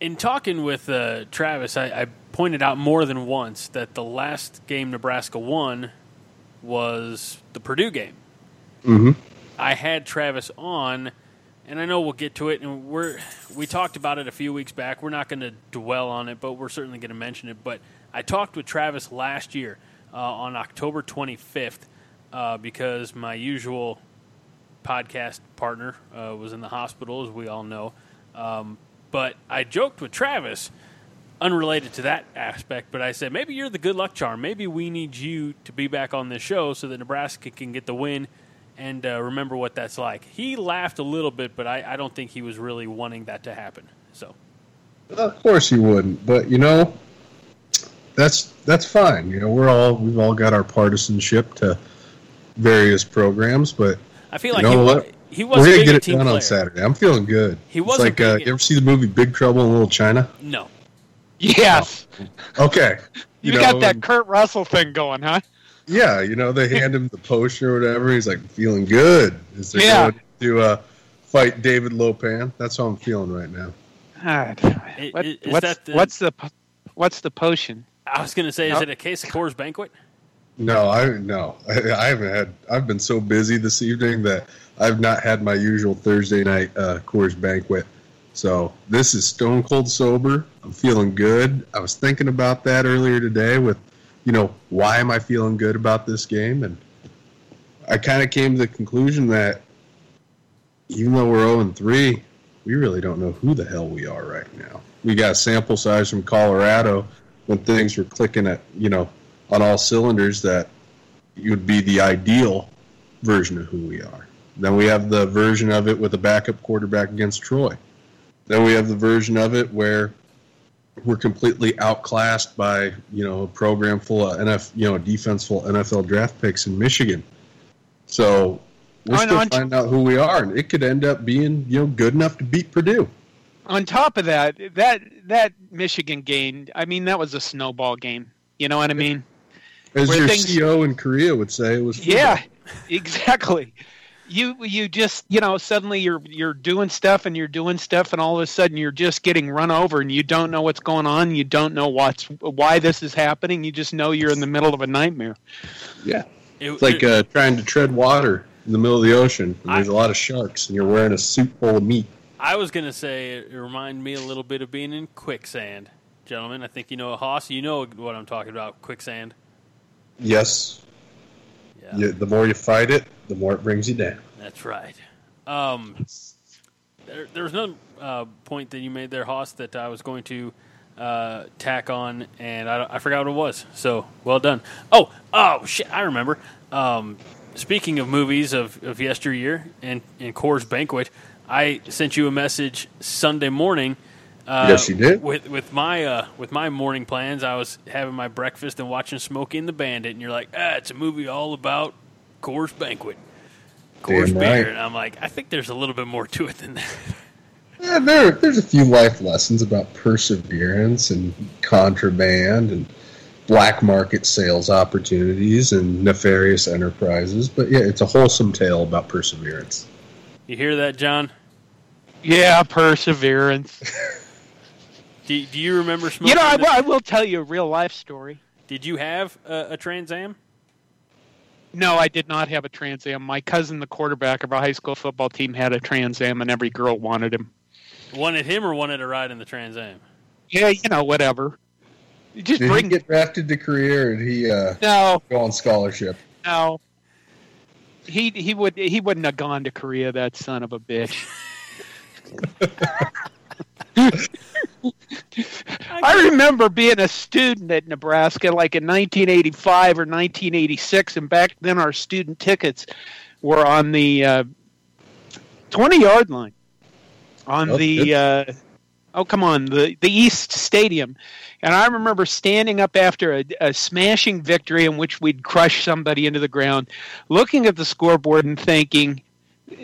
In talking with Travis, I pointed out more than once that the last game Nebraska won was the Purdue game. Mm-hmm. I had Travis on, and I know we'll get to it, and we talked about it a few weeks back. We're not going to dwell on it, but we're certainly going to mention it. But I talked with Travis last year on October 25th. Because my usual podcast partner was in the hospital, as we all know. But I joked with Travis, unrelated to that aspect, but I said, maybe you're the good luck charm. Maybe we need you to be back on this show so that Nebraska can get the win and remember what that's like. He laughed a little bit, but I don't think he was really wanting that to happen. So, of course he wouldn't, but, that's fine. We've all got our partisanship to various programs, but I feel like he wasn't. We're gonna get it done on Saturday. I'm feeling good. He was like, you ever see the movie Big Trouble in Little China? No. Yes. Oh. Okay. You got that Kurt Russell thing going, huh? Yeah, they hand him the poster or whatever. He's like, feeling good. Is there going to fight David Lopan? That's how I'm feeling right now. What's the potion? I was gonna say, is it a case of Coors Banquet? No, I haven't had. I've been so busy this evening that I've not had my usual Thursday night Coors Banquet. So this is stone cold sober. I'm feeling good. I was thinking about that earlier today with, why am I feeling good about this game? And I kind of came to the conclusion that even though we're 0-3, we really don't know who the hell we are right now. We got sample size from Colorado when things were clicking at, on all cylinders, that would be the ideal version of who we are. Then we have the version of it with a backup quarterback against Troy. Then we have the version of it where we're completely outclassed by, a program full of defense full NFL draft picks in Michigan. So we're still finding out who we are, and it could end up being, good enough to beat Purdue. On top of that Michigan game, that was a snowball game. You know what I mean? As where your CO in Korea would say, it was football. Yeah, exactly. You just, suddenly you're doing stuff and you're doing stuff, and all of a sudden you're just getting run over, and you don't know what's going on. You don't know why this is happening. You just know you're in the middle of a nightmare. Yeah. It's like trying to tread water in the middle of the ocean. And there's a lot of sharks, and you're wearing a suit full of meat. I was going to say it reminded me a little bit of being in quicksand. Gentlemen, I think Hoss, you know what I'm talking about, quicksand. Yes. Yeah. The more you fight it, the more it brings you down. That's right. There was another point that you made there, Hoss, that I was going to tack on, and I forgot what it was. So, well done. Oh, shit, I remember. Speaking of movies of yesteryear and Coors Banquet, I sent you a message Sunday morning. Yes, you did. With my morning plans, I was having my breakfast and watching Smokey and the Bandit, and you're like, it's a movie all about Coors Banquet, Coors beer, and I'm like, I think there's a little bit more to it than that. Yeah, there's a few life lessons about perseverance and contraband and black market sales opportunities and nefarious enterprises, but yeah, it's a wholesome tale about perseverance. You hear that, John? Yeah, perseverance. Do you remember smoking? I will tell you a real life story. Did you have a Trans Am? No, I did not have a Trans Am. My cousin, the quarterback of our high school football team, had a Trans Am, and every girl wanted him. Wanted him or wanted a ride in the Trans Am? Yeah, whatever. Did he get drafted to Korea, or did he go on scholarship? No. He wouldn't have gone to Korea, that son of a bitch. I remember being a student at Nebraska like in 1985 or 1986, and back then our student tickets were on the 20-yard line on the East Stadium. And I remember standing up after a smashing victory in which we'd crushed somebody into the ground, looking at the scoreboard and thinking,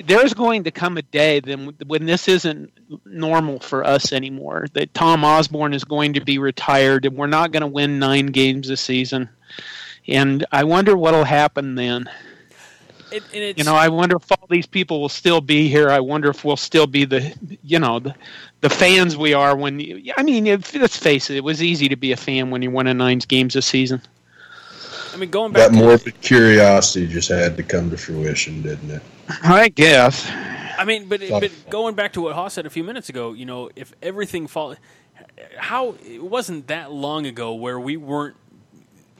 there's going to come a day when this isn't normal for us anymore, that Tom Osborne is going to be retired and we're not going to win 9 games a season. And I wonder what will happen then. I wonder if all these people will still be here. I wonder if we'll still be the fans we are when let's face it, it was easy to be a fan when you won 9 games a season. Going back, that morbid curiosity just had to come to fruition, didn't it? I guess. But going back to what Haas said a few minutes ago, if everything falls, it wasn't that long ago where we weren't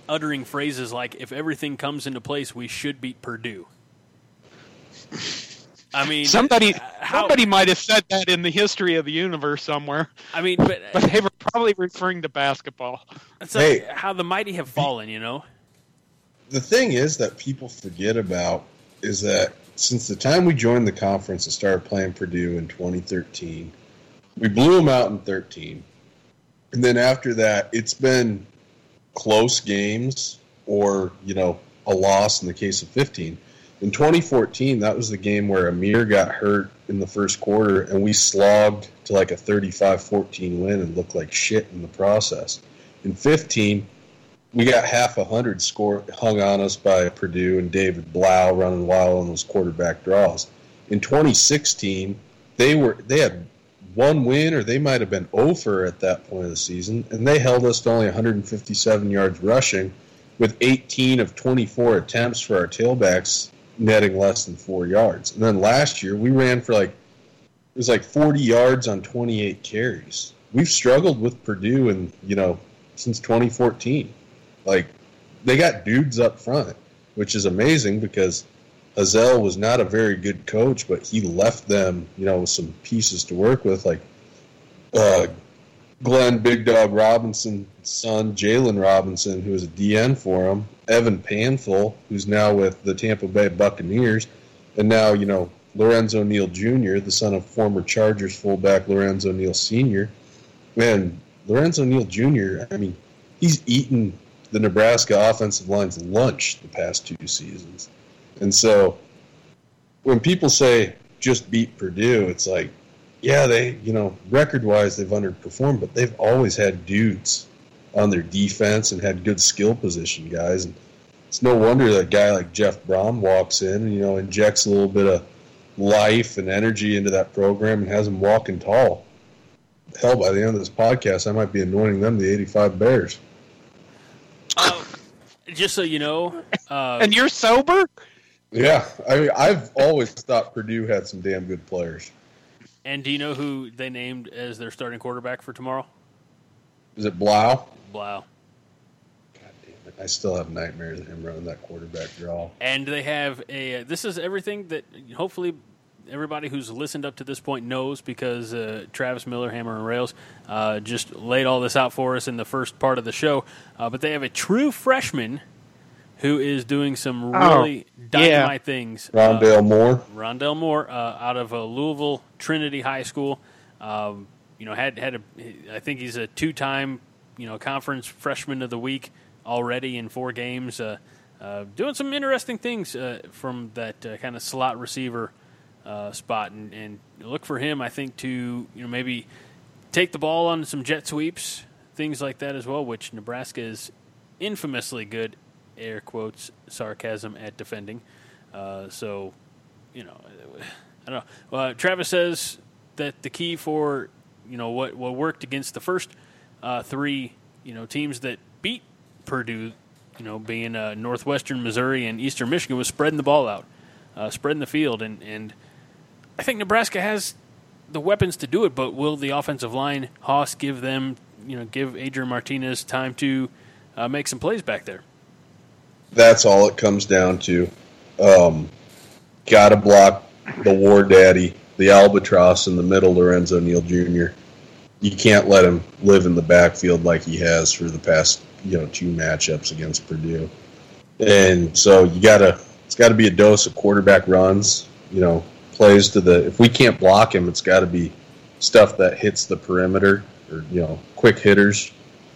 uttering phrases like, "If everything comes into place, we should beat Purdue." Somebody might have said that in the history of the universe somewhere. But they were probably referring to basketball. That's how the mighty have fallen, The thing is that people forget about is that since the time we joined the conference and started playing Purdue in 2013, we blew them out in 2013. And then after that, it's been close games or, a loss in the case of 2015. In 2014, that was the game where Amir got hurt in the first quarter, and we slogged to like a 35-14 win and looked like shit in the process. In 2015, we got half 100 score hung on us by Purdue and David Blough running wild on those quarterback draws. In 2016, they had one win, or they might have been 0-for at that point of the season, and they held us to only 157 yards rushing, with 18 of 24 attempts for our tailbacks netting less than 4 yards. And then last year we ran for 40 yards on 28 carries. We've struggled with Purdue and since 2014. They got dudes up front, which is amazing because Hazell was not a very good coach, but he left them, you know, with some pieces to work with, like Glenn Big Dog Robinson's son, Jalen Robinson, who was a DN for him, Evan Panfill, who's now with the Tampa Bay Buccaneers, and now, you know, Lorenzo Neal Jr., the son of former Chargers fullback Lorenzo Neal Sr. And Lorenzo Neal Jr., I mean, he's eaten the Nebraska offensive line's lunch the past two seasons. And so when people say just beat Purdue, it's like, yeah, they, you know, record-wise they've underperformed, but they've always had dudes on their defense and had good skill position guys. And it's no wonder that a guy like Jeff Brohm walks in and, you know, injects a little bit of life and energy into that program and has them walking tall. Hell, by the end of this podcast, I might be anointing them the 85 Bears. Just so you know. And you're sober? Yeah. I mean, I've always thought Purdue had some damn good players. And do you know who they named as their starting quarterback for tomorrow? Is it Blough? Blough. God damn it. I still have nightmares of him running that quarterback draw. And they have a – this is everything that hopefully – everybody who's listened up to this point knows because Travis Miller, Hammer and Rails, just laid all this out for us in the first part of the show. But they have a true freshman who is doing some really dynamite things. Rondale Moore. Rondale Moore out of Louisville Trinity High School. You know, had a, I think he's a two-time, you know, conference freshman of the week already in four games. Doing some interesting things from that kind of slot receiver spot, and look for him, I think, to, you know, maybe take the ball on some jet sweeps, things like that as well, which Nebraska is infamously good, air quotes, sarcasm, at defending. So, you know, I don't know. Travis says that the key for, you know, what worked against the first three, you know, teams that beat Purdue, you know, being Northwestern Missouri and Eastern Michigan, was spreading the ball out, spreading the field, and I think Nebraska has the weapons to do it, but will the offensive line, Hoss, give them, you know, give Adrian Martinez time to make some plays back there? That's all it comes down to. Got to block the war daddy, the albatross in the middle, Lorenzo Neal Jr. You can't let him live in the backfield like he has for the past, you know, two matchups against Purdue. And so you got to, it's got to be a dose of quarterback runs, you know, plays to the, if we can't block him, it's got to be stuff that hits the perimeter, or, you know, quick hitters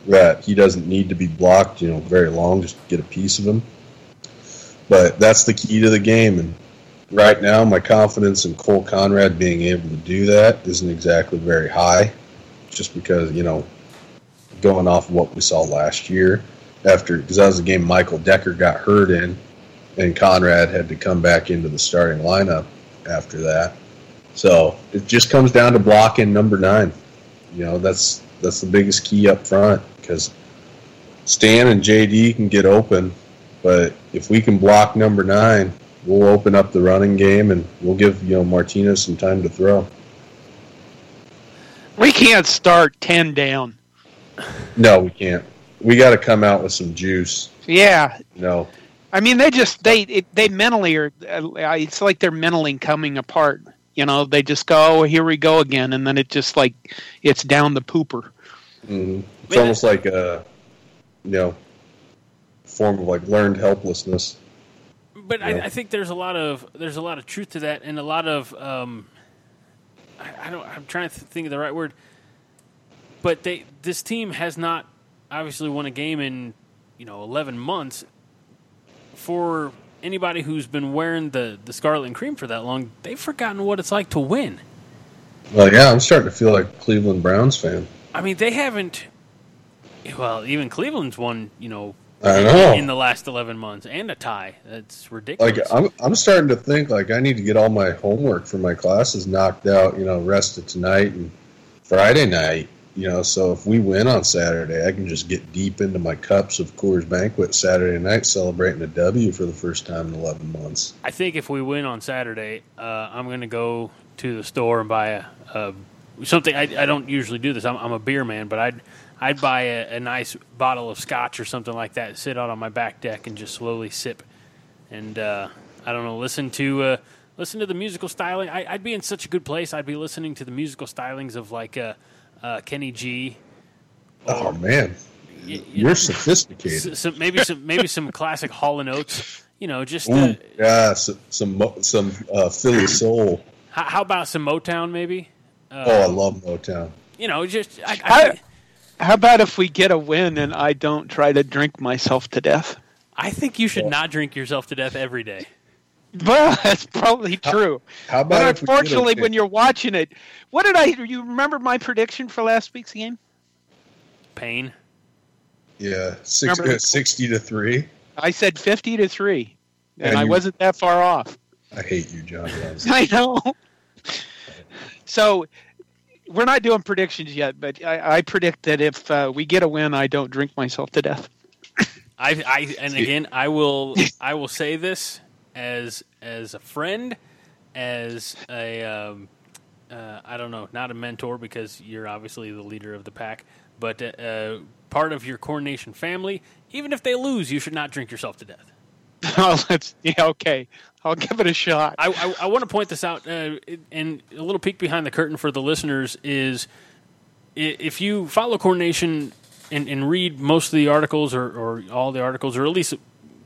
that he doesn't need to be blocked, you know, very long, just get a piece of him. But that's the key to the game, and right now my confidence in Cole Conrad being able to do that isn't exactly very high, just because, you know, going off of what we saw last year, after, because that was the game Michael Decker got hurt in, and Conrad had to come back into the starting lineup after that. So it just comes down to blocking number 9. You know, that's the biggest key up front, because Stan and JD can get open, but if we can block number 9, we'll open up the running game and we'll give, you know, Martinez some time to throw. We can't start 10 down. No, we can't. We got to come out with some juice. Yeah. You know, I mean, they just they mentally are. It's like they're mentally coming apart. You know, they just go, oh, here we go again, and then it just like it's down the pooper. Mm-hmm. It's almost like a, you know, form of like learned helplessness. But I think there's a lot of truth to that, and a lot of I'm trying to think of the right word. But this team has not obviously won a game in, you know, 11 months. For anybody who's been wearing the scarlet and cream for that long, they've forgotten what it's like to win. Well, yeah, I'm starting to feel like a Cleveland Browns fan. I mean, they haven't. Well, even Cleveland's won, you know, in the last 11 months, and a tie. That's ridiculous. Like, I'm starting to think like I need to get all my homework for my classes knocked out. You know, rested tonight and Friday night. You know, so if we win on Saturday, I can just get deep into my cups of Coors Banquet Saturday night, celebrating a W for the first time in 11 months. I think if we win on Saturday, I'm going to go to the store and buy something. I don't usually do this. I'm a beer man, but I'd buy a nice bottle of scotch or something like that, sit out on my back deck and just slowly sip. And I don't know, listen to the musical styling. I'd be in such a good place. I'd be listening to the musical stylings of like Kenny G. Oh man, you're sophisticated. Maybe some classic Hall & Oates. You know, just some Philly soul. How about some Motown, maybe? I love Motown. You know, just how about if we get a win and I don't try to drink myself to death? I think you should not drink yourself to death every day. Well, that's probably true. How about but unfortunately, when you're watching it, what did you remember my prediction for last week's game? Pain. Yeah, 60-3. I said 50-3, and I wasn't that far off. I hate you, John. I know. So we're not doing predictions yet, but I predict that if we get a win, I don't drink myself to death. I will say this as a friend, as a I don't know, not a mentor because you're obviously the leader of the pack, but part of your coordination family. Even if they lose, you should not drink yourself to death. Oh, okay. I'll give it a shot. I want to point this out, and a little peek behind the curtain for the listeners is if you follow Coordination and read most of the articles or all the articles, or at least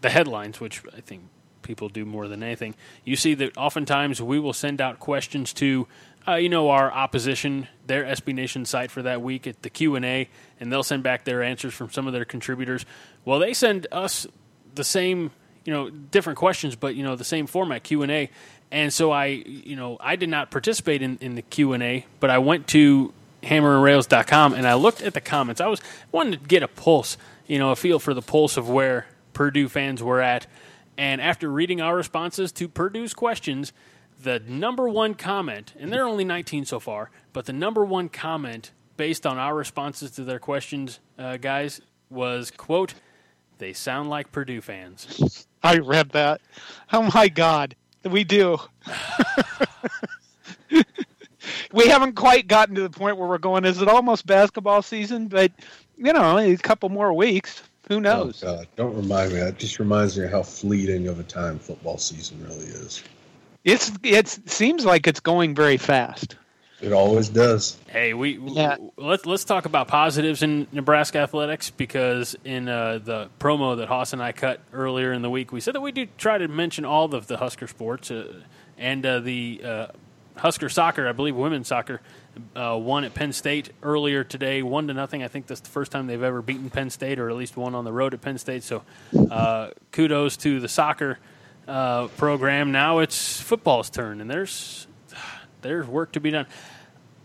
the headlines, which I think people do more than anything, you see that oftentimes we will send out questions to our opposition, their SB Nation site for that week at the Q&A, and they'll send back their answers from some of their contributors. Well, they send us the same, different questions, but, the same format, Q&A. And so I did not participate in the Q&A, but I went to hammerandrails.com and I looked at the comments. I wanted to get a pulse, a feel for the pulse of where Purdue fans were at. And after reading our responses to Purdue's questions, the number one comment, and there are only 19 so far, but the number one comment based on our responses to their questions, guys, was, quote, "They sound like Purdue fans." I read that. Oh, my God. We do. We haven't quite gotten to the point where we're going, is it almost basketball season? But, a couple more weeks. Who knows? Oh, God. Don't remind me. That just reminds me of how fleeting of a time football season really is. It seems like it's going very fast. It always does. Hey, let's talk about positives in Nebraska athletics, because in the promo that Hoss and I cut earlier in the week, we said that we do try to mention all of the Husker sports, and the Husker soccer, I believe women's soccer, won at Penn State earlier today, 1-0. I think that's the first time they've ever beaten Penn State, or at least won on the road at Penn State. So kudos to the soccer program. Now it's football's turn, and there's work to be done.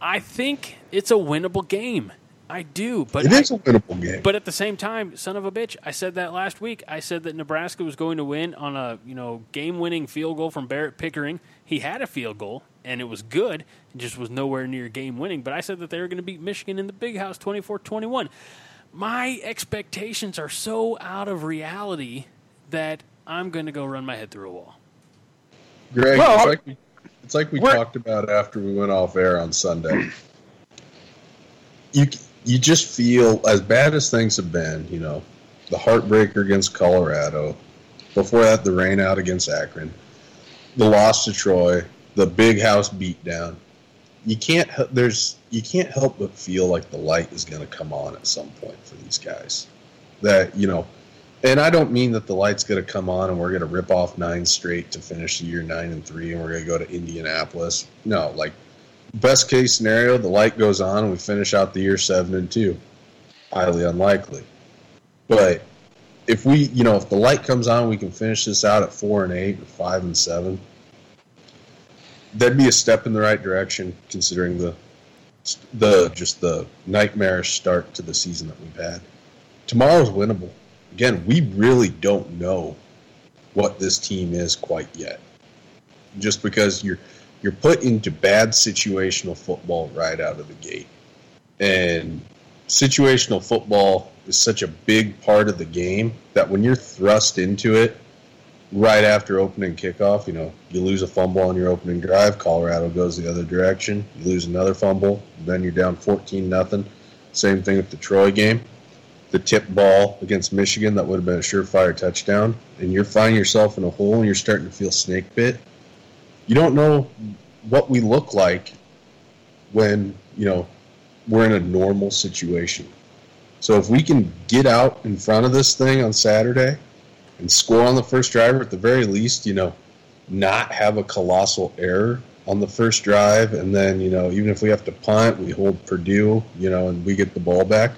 I think it's a winnable game. I do, but it is a winnable game. But at the same time, son of a bitch, I said that last week. I said that Nebraska was going to win on a game-winning field goal from Barrett Pickering. He had a field goal, and it was good. It just was nowhere near game-winning. But I said that they were going to beat Michigan in the Big House 24-21. My expectations are so out of reality that I'm going to go run my head through a wall. Greg, it's like we talked about after we went off air on Sunday. You just feel, as bad as things have been, the heartbreaker against Colorado, before that the rain out against Akron, the loss to Troy, the Big House beatdown. You can't help but feel like the light is going to come on at some point for these guys. That, and I don't mean that the light's going to come on and we're going to rip off 9 straight to finish the year 9-3 and we're going to go to Indianapolis. No, best case scenario, the light goes on and we finish out the year 7-2. Highly unlikely. But if we, if the light comes on, we can finish this out at 4-8 and 5-7. That'd be a step in the right direction, considering the nightmarish start to the season that we've had. Tomorrow's winnable. Again, we really don't know what this team is quite yet. Just because you're put into bad situational football right out of the gate. And situational football is such a big part of the game that when you're thrust into it right after opening kickoff, you lose a fumble on your opening drive, Colorado goes the other direction, you lose another fumble, then you're down 14-0. Same thing with the Troy game. the tip ball against Michigan that would have been a surefire touchdown, and you're finding yourself in a hole and you're starting to feel snake bit. You don't know what we look like when, you know, we're in a normal situation. So if we can get out in front of this thing on Saturday and score on the first drive, or at the very least, you know, not have a colossal error on the first drive, and then, you know, even if we have to punt, we hold Purdue, you know, and we get the ball back,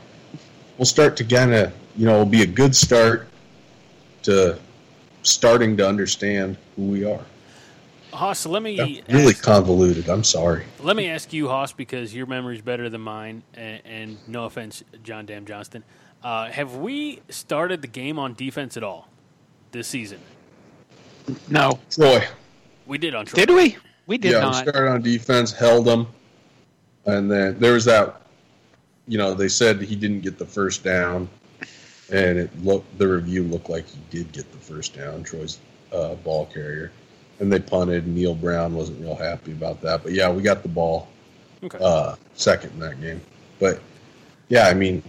we'll start to kind of, you know, it'll be a good start to starting to understand who we are. Hoss, let me... That's really convoluted. I'm sorry. Let me ask you, Hoss, because your memory's better than mine, and no offense, John Dam Johnston. Have we started the game on defense at all this season? No. Troy. We did on Troy. Did we? We did not. Yeah, we started on defense, held them, and then there was that, you know, they said he didn't get the first down, and it looked, the review looked like he did get the first down, Troy's ball carrier. And they punted, and Neil Brown wasn't real happy about that. But, yeah, we got the ball second in that game. But, yeah, I mean,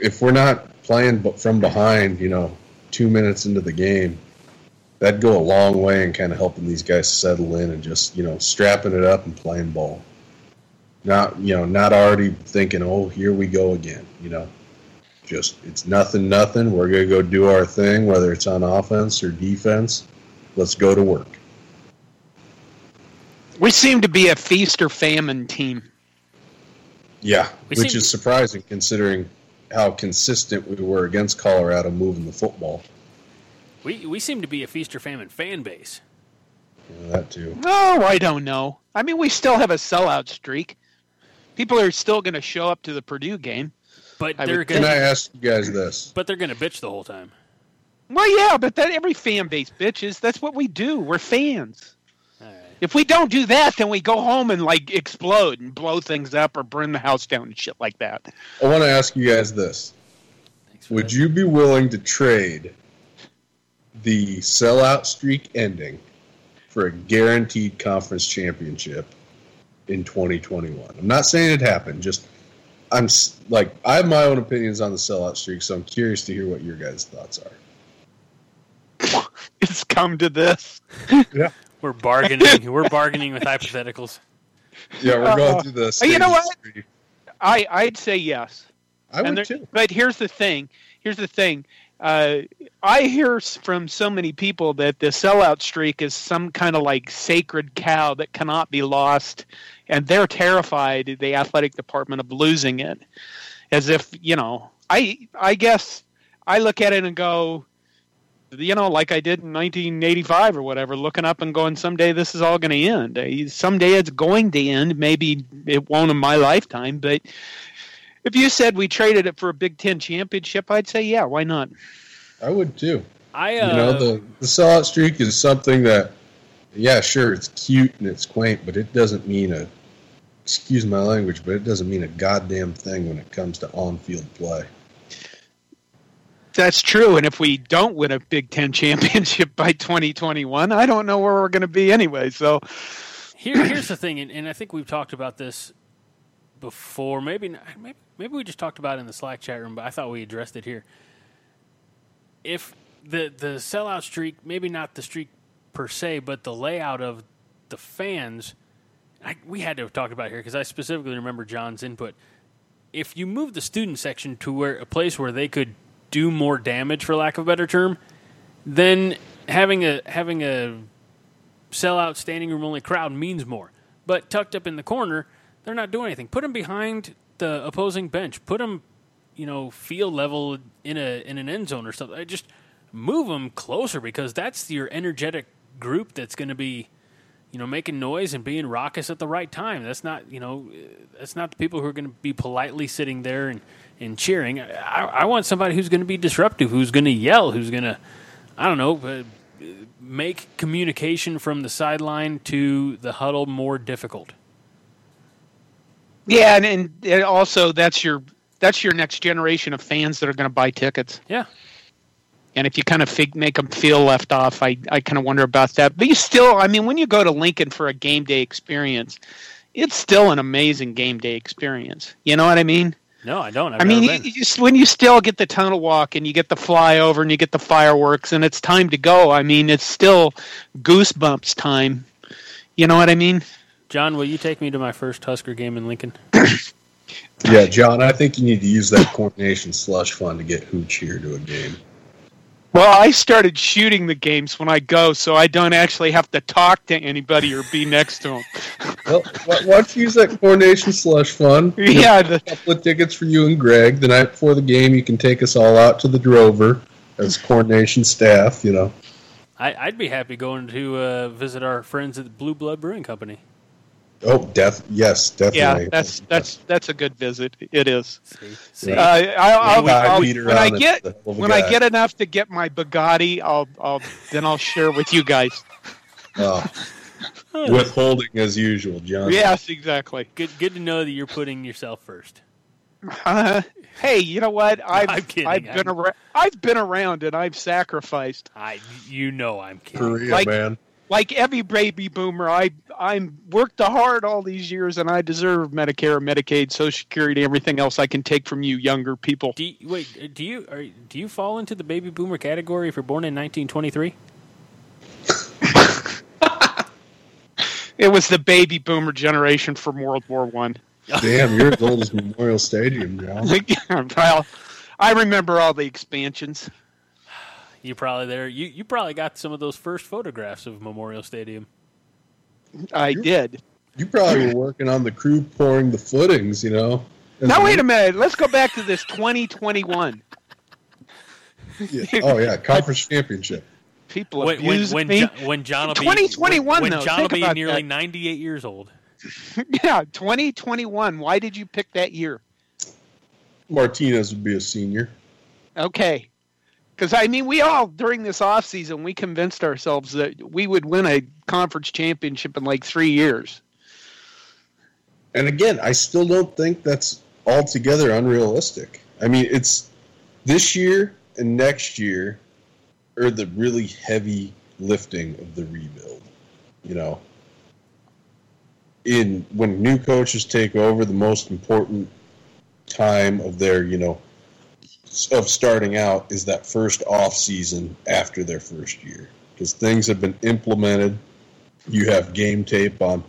if we're not playing but from behind, you know, 2 minutes into the game, that'd go a long way in kind of helping these guys settle in and just, you know, strapping it up and playing ball. Not, you know, not already thinking, oh, here we go again, you know. Just it's nothing. We're going to go do our thing, whether it's on offense or defense. Let's go to work. We seem to be a feast or famine team. Yeah, which is surprising considering how consistent we were against Colorado moving the football. We seem to be a feast or famine fan base. Yeah, that too. Oh, I don't know. I mean, we still have a sellout streak. People are still going to show up to the Purdue game. But can I ask you guys this? But they're going to bitch the whole time. Well, yeah, but that every fan base bitches. That's what we do. We're fans. All right. If we don't do that, then we go home and, like, explode and blow things up or burn the house down and shit like that. I want to ask you guys this. Would you be willing to trade the sellout streak ending for a guaranteed conference championship in 2021? I'm not saying it happened. Just, I'm like, I have my own opinions on the sellout streak, so I'm curious to hear what your guys' thoughts are. It's come to this. Yeah. We're bargaining. We're bargaining with hypotheticals. Yeah, we're going through this. You know what? I'd say yes. I would too. But here's the thing. I hear from so many people that the sellout streak is some kind of like sacred cow that cannot be lost, and they're terrified, the athletic department, of losing it. As if, you know, I guess I look at it and go, you know, like I did in 1985 or whatever, looking up and going, someday this is all going to end. Someday it's going to end. Maybe it won't in my lifetime. But if you said we traded it for a Big Ten championship, I'd say, yeah, why not? I would, too. You know, the sellout streak is something that, yeah, sure, it's cute and it's quaint, but it doesn't mean a, excuse my language, but it doesn't mean a goddamn thing when it comes to on-field play. That's true, and if we don't win a Big Ten championship by 2021, I don't know where we're going to be anyway. So, here's the thing, and I think we've talked about this before. Maybe we just talked about it in the Slack chat room, but I thought we addressed it here. If the sellout streak, maybe not the streak per se, but the layout of the fans, we had to have talked about it here because I specifically remember John's input. If you move the student section to where a place where they could do more damage, for lack of a better term, then having a sellout standing room only crowd means more. But tucked up in the corner, they're not doing anything. Put them behind the opposing bench. Put them, you know, field level in an end zone or something. Just move them closer because that's your energetic group that's going to be, you know, making noise and being raucous at the right time. That's not, you know, that's not the people who are going to be politely sitting there and cheering. I want somebody who's going to be disruptive, who's going to yell, who's going to, I don't know, make communication from the sideline to the huddle more difficult. Yeah, and also that's your next generation of fans that are going to buy tickets. Yeah. And if you kind of make them feel left off, I kind of wonder about that. But you still, I mean, when you go to Lincoln for a game day experience, it's still an amazing game day experience. You know what I mean? No, I don't. I mean, when you still get the tunnel walk and you get the flyover and you get the fireworks and it's time to go. I mean, it's still goosebumps time. You know what I mean? John, will you take me to my first Husker game in Lincoln? Yeah, John, I think you need to use that coordination slush fund to get Hooch here to a game. Well, I started shooting the games when I go, so I don't actually have to talk to anybody or be next to them. Well, why don't you use that coordination slush fund? Yeah. A couple of tickets for you and Greg. The night before the game, you can take us all out to the Drover as coordination staff, you know. I'd be happy going to visit our friends at the Blue Blood Brewing Company. Oh, yes, definitely. Yeah, that's a good visit. It is. See. When I get enough to get my Bugatti, I'll share with you guys. Oh. Withholding as usual, John. Yes, exactly. Good to know that you're putting yourself first. Hey, you know what? I've been around and I've sacrificed. I'm kidding. Man. Like every baby boomer, I'm worked hard all these years, and I deserve Medicare, Medicaid, Social Security, everything else I can take from you younger people. Do you fall into the baby boomer category if you're born in 1923? It was the baby boomer generation from World War I. Damn, you're as old as Memorial Stadium, John. Well, I remember all the expansions. You probably there. You probably got some of those first photographs of Memorial Stadium. I did. You probably were working on the crew pouring the footings, you know. Now wait a minute. Let's go back to this 2021. Yeah. Oh yeah, conference championship. People abused me. When John will be 2021, when John will be nearly 98 years old. Yeah, 2021. Why did you pick that year? Martinez would be a senior. Okay. Because, I mean, we all, during this offseason, we convinced ourselves that we would win a conference championship in like 3 years. And, again, I still don't think that's altogether unrealistic. I mean, it's this year and next year are the really heavy lifting of the rebuild, you know. When new coaches take over, the most important time of their, you know, of starting out is that first off season after their first year, because things have been implemented. You have game tape on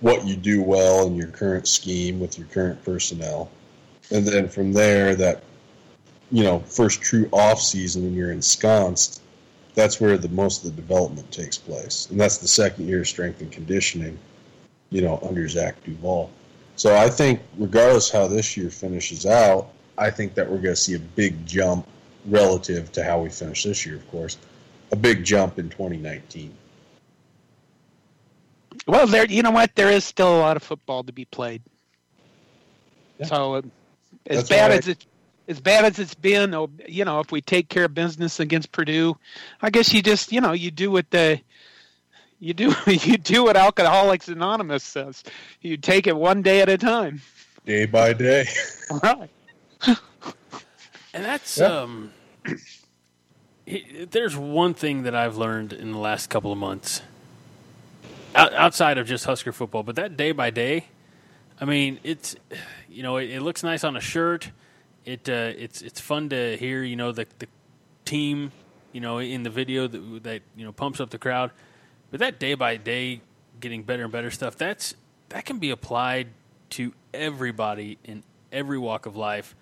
what you do well in your current scheme with your current personnel. And then from there, that, you know, first true off season when you're ensconced, that's where the most of the development takes place. And that's the second year of strength and conditioning, you know, under Zach Duvall. So I think regardless how this year finishes out, I think that we're going to see a big jump relative to how we finished this year, of course, a big jump in 2019. Well, you know what? There is still a lot of football to be played. Yeah. So as bad as it's been, you know, if we take care of business against Purdue, I guess you just, you know, you do what you do what Alcoholics Anonymous says. You take it one day at a time. Day by day. Right. And that's there's one thing that I've learned in the last couple of months outside of just Husker football, but that day by day, I mean, it's, you know, it looks nice on a shirt. It's fun to hear, you know, the team, you know, in the video that you know, pumps up the crowd, but that day by day getting better and better stuff, that can be applied to everybody in every walk of life,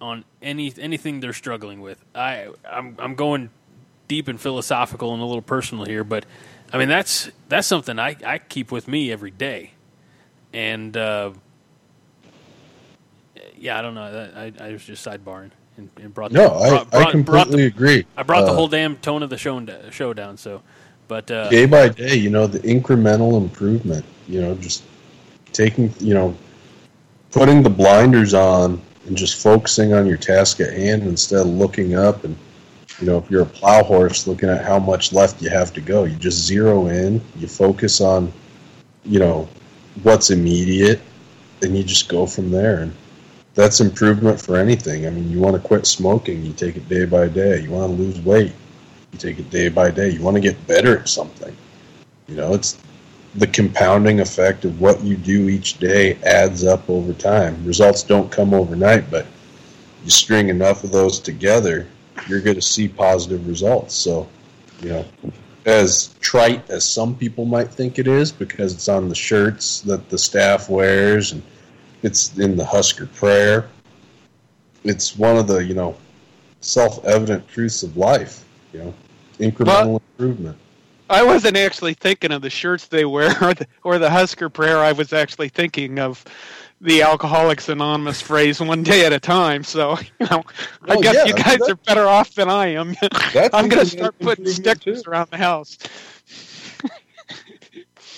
on anything they're struggling with. I'm going deep and philosophical and a little personal here, but I mean that's something I keep with me every day, and I don't know. I was just sidebarring and brought. I completely agree. I brought the whole damn tone of the show down. So, but day by day, you know, the incremental improvement. You know, just taking, you know, putting the blinders on and just focusing on your task at hand instead of looking up and, you know, if you're a plow horse, looking at how much left you have to go. You just zero in, you focus on, you know, what's immediate, and you just go from there. And that's improvement for anything. I mean, you want to quit smoking, you take it day by day. You want to lose weight, you take it day by day. You want to get better at something. You know, it's the compounding effect of what you do each day adds up over time. Results don't come overnight, but you string enough of those together, you're going to see positive results. So, you know, as trite as some people might think it is, because it's on the shirts that the staff wears and it's in the Husker prayer, it's one of the, you know, self-evident truths of life, you know, incremental improvement. I wasn't actually thinking of the shirts they wear or the Husker prayer. I was actually thinking of the Alcoholics Anonymous phrase, one day at a time. So, you know, I guess you guys are better off than I am. I'm going to start putting stickers around the house.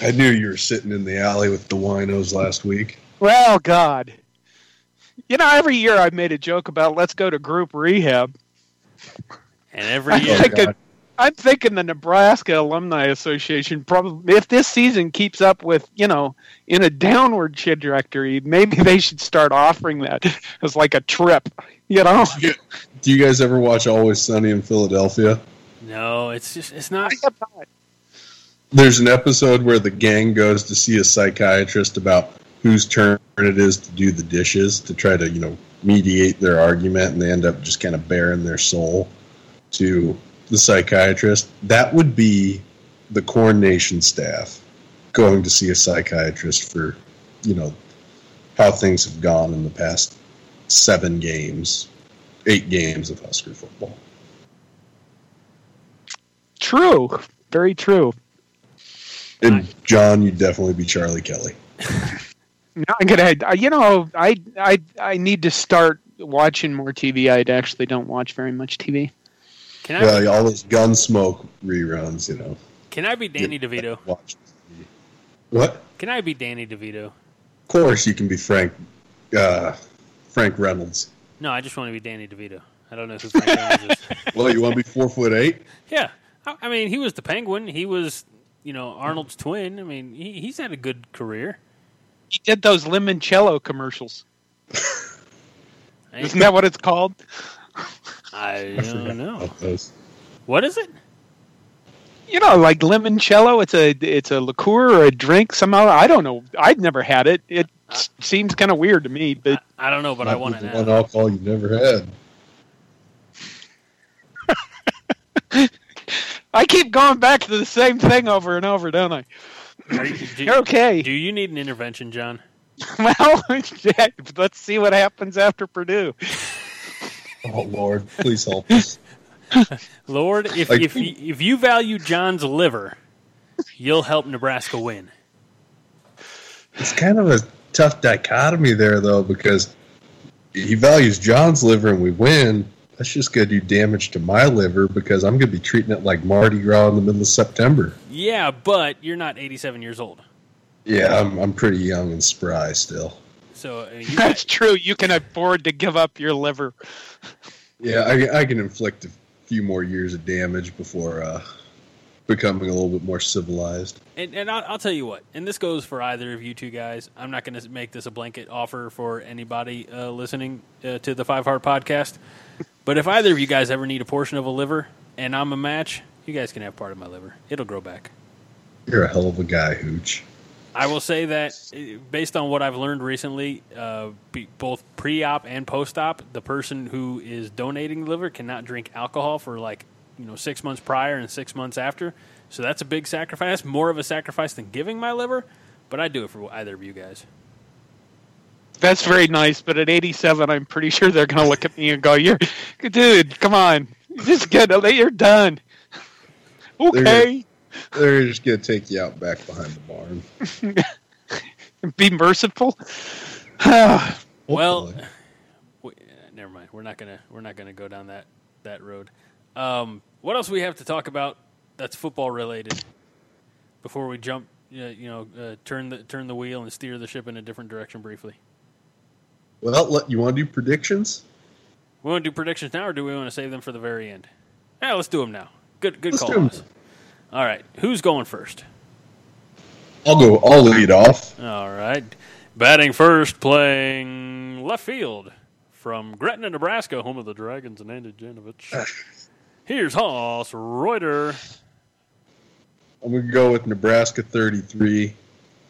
I knew you were sitting in the alley with the winos last week. Well, God. You know, every year I've made a joke about let's go to group rehab. And every year... I'm thinking the Nebraska Alumni Association probably, if this season keeps up with, you know, in a downward trajectory, maybe they should start offering that as like a trip, you know? Do you guys ever watch Always Sunny in Philadelphia? No, it's not. There's an episode where the gang goes to see a psychiatrist about whose turn it is to do the dishes to try to, you know, mediate their argument, and they end up just kind of bearing their soul to the psychiatrist. That would be the coordination staff going to see a psychiatrist for, you know, how things have gone in the past 8 games of Husker football. True. Very true. And John, you'd definitely be Charlie Kelly. No, I'm going to, you know, I need to start watching more TV. I actually don't watch very much TV. Well, all those Gunsmoke reruns, you know. Can I be Danny DeVito? What? Can I be Danny DeVito? Of course you can be Frank Reynolds. No, I just want to be Danny DeVito. I don't know who Frank Reynolds is. Well, you want to be 4'8"? Yeah. I mean, he was the Penguin. He was, you know, Arnold's twin. I mean, he's had a good career. He did those limoncello commercials. Isn't that what it's called? I don't know. What is it? You know, like limoncello. It's a liqueur or a drink somehow. I don't know. I've never had it. It seems kind of weird to me. But I don't know, but I want to have alcohol you've never had. I keep going back to the same thing over and over, don't I? Okay. Do you need an intervention, John? Well, let's see what happens after Purdue. Oh, Lord, please help us. Lord, if you value John's liver, you'll help Nebraska win. It's kind of a tough dichotomy there, though, because he values John's liver and we win. That's just going to do damage to my liver because I'm going to be treating it like Mardi Gras in the middle of September. Yeah, but you're not 87 years old. Yeah, I'm pretty young and spry still. So, that's true. You can afford to give up your liver. Yeah, I can inflict a few more years of damage before becoming a little bit more civilized. And I'll tell you what, and this goes for either of you two guys. I'm not going to make this a blanket offer for anybody listening to the Five Heart Podcast. But if either of you guys ever need a portion of a liver and I'm a match, you guys can have part of my liver. It'll grow back. You're a hell of a guy, Hooch. I will say that based on what I've learned recently, both pre-op and post-op, the person who is donating liver cannot drink alcohol for 6 months prior and 6 months after. So that's a big sacrifice, more of a sacrifice than giving my liver, but I do it for either of you guys. That's very nice, but at 87, I'm pretty sure they're going to look at me and go, dude, come on, just get it, you're done. Okay. They're just going to take you out back behind the barn. Be merciful. Well, never mind. We're not gonna go down that road. What else we have to talk about that's football related before we jump? Turn the wheel and steer the ship in a different direction briefly. Well, you want to do predictions? We want to do predictions now, or do we want to save them for the very end? Yeah, let's do them now. Good call. All right, who's going first? I'll lead off. All right. Batting first, playing left field from Gretna, Nebraska, home of the Dragons and Andy Janovich. Here's Hoss Reuter. I'm going to go with Nebraska 33,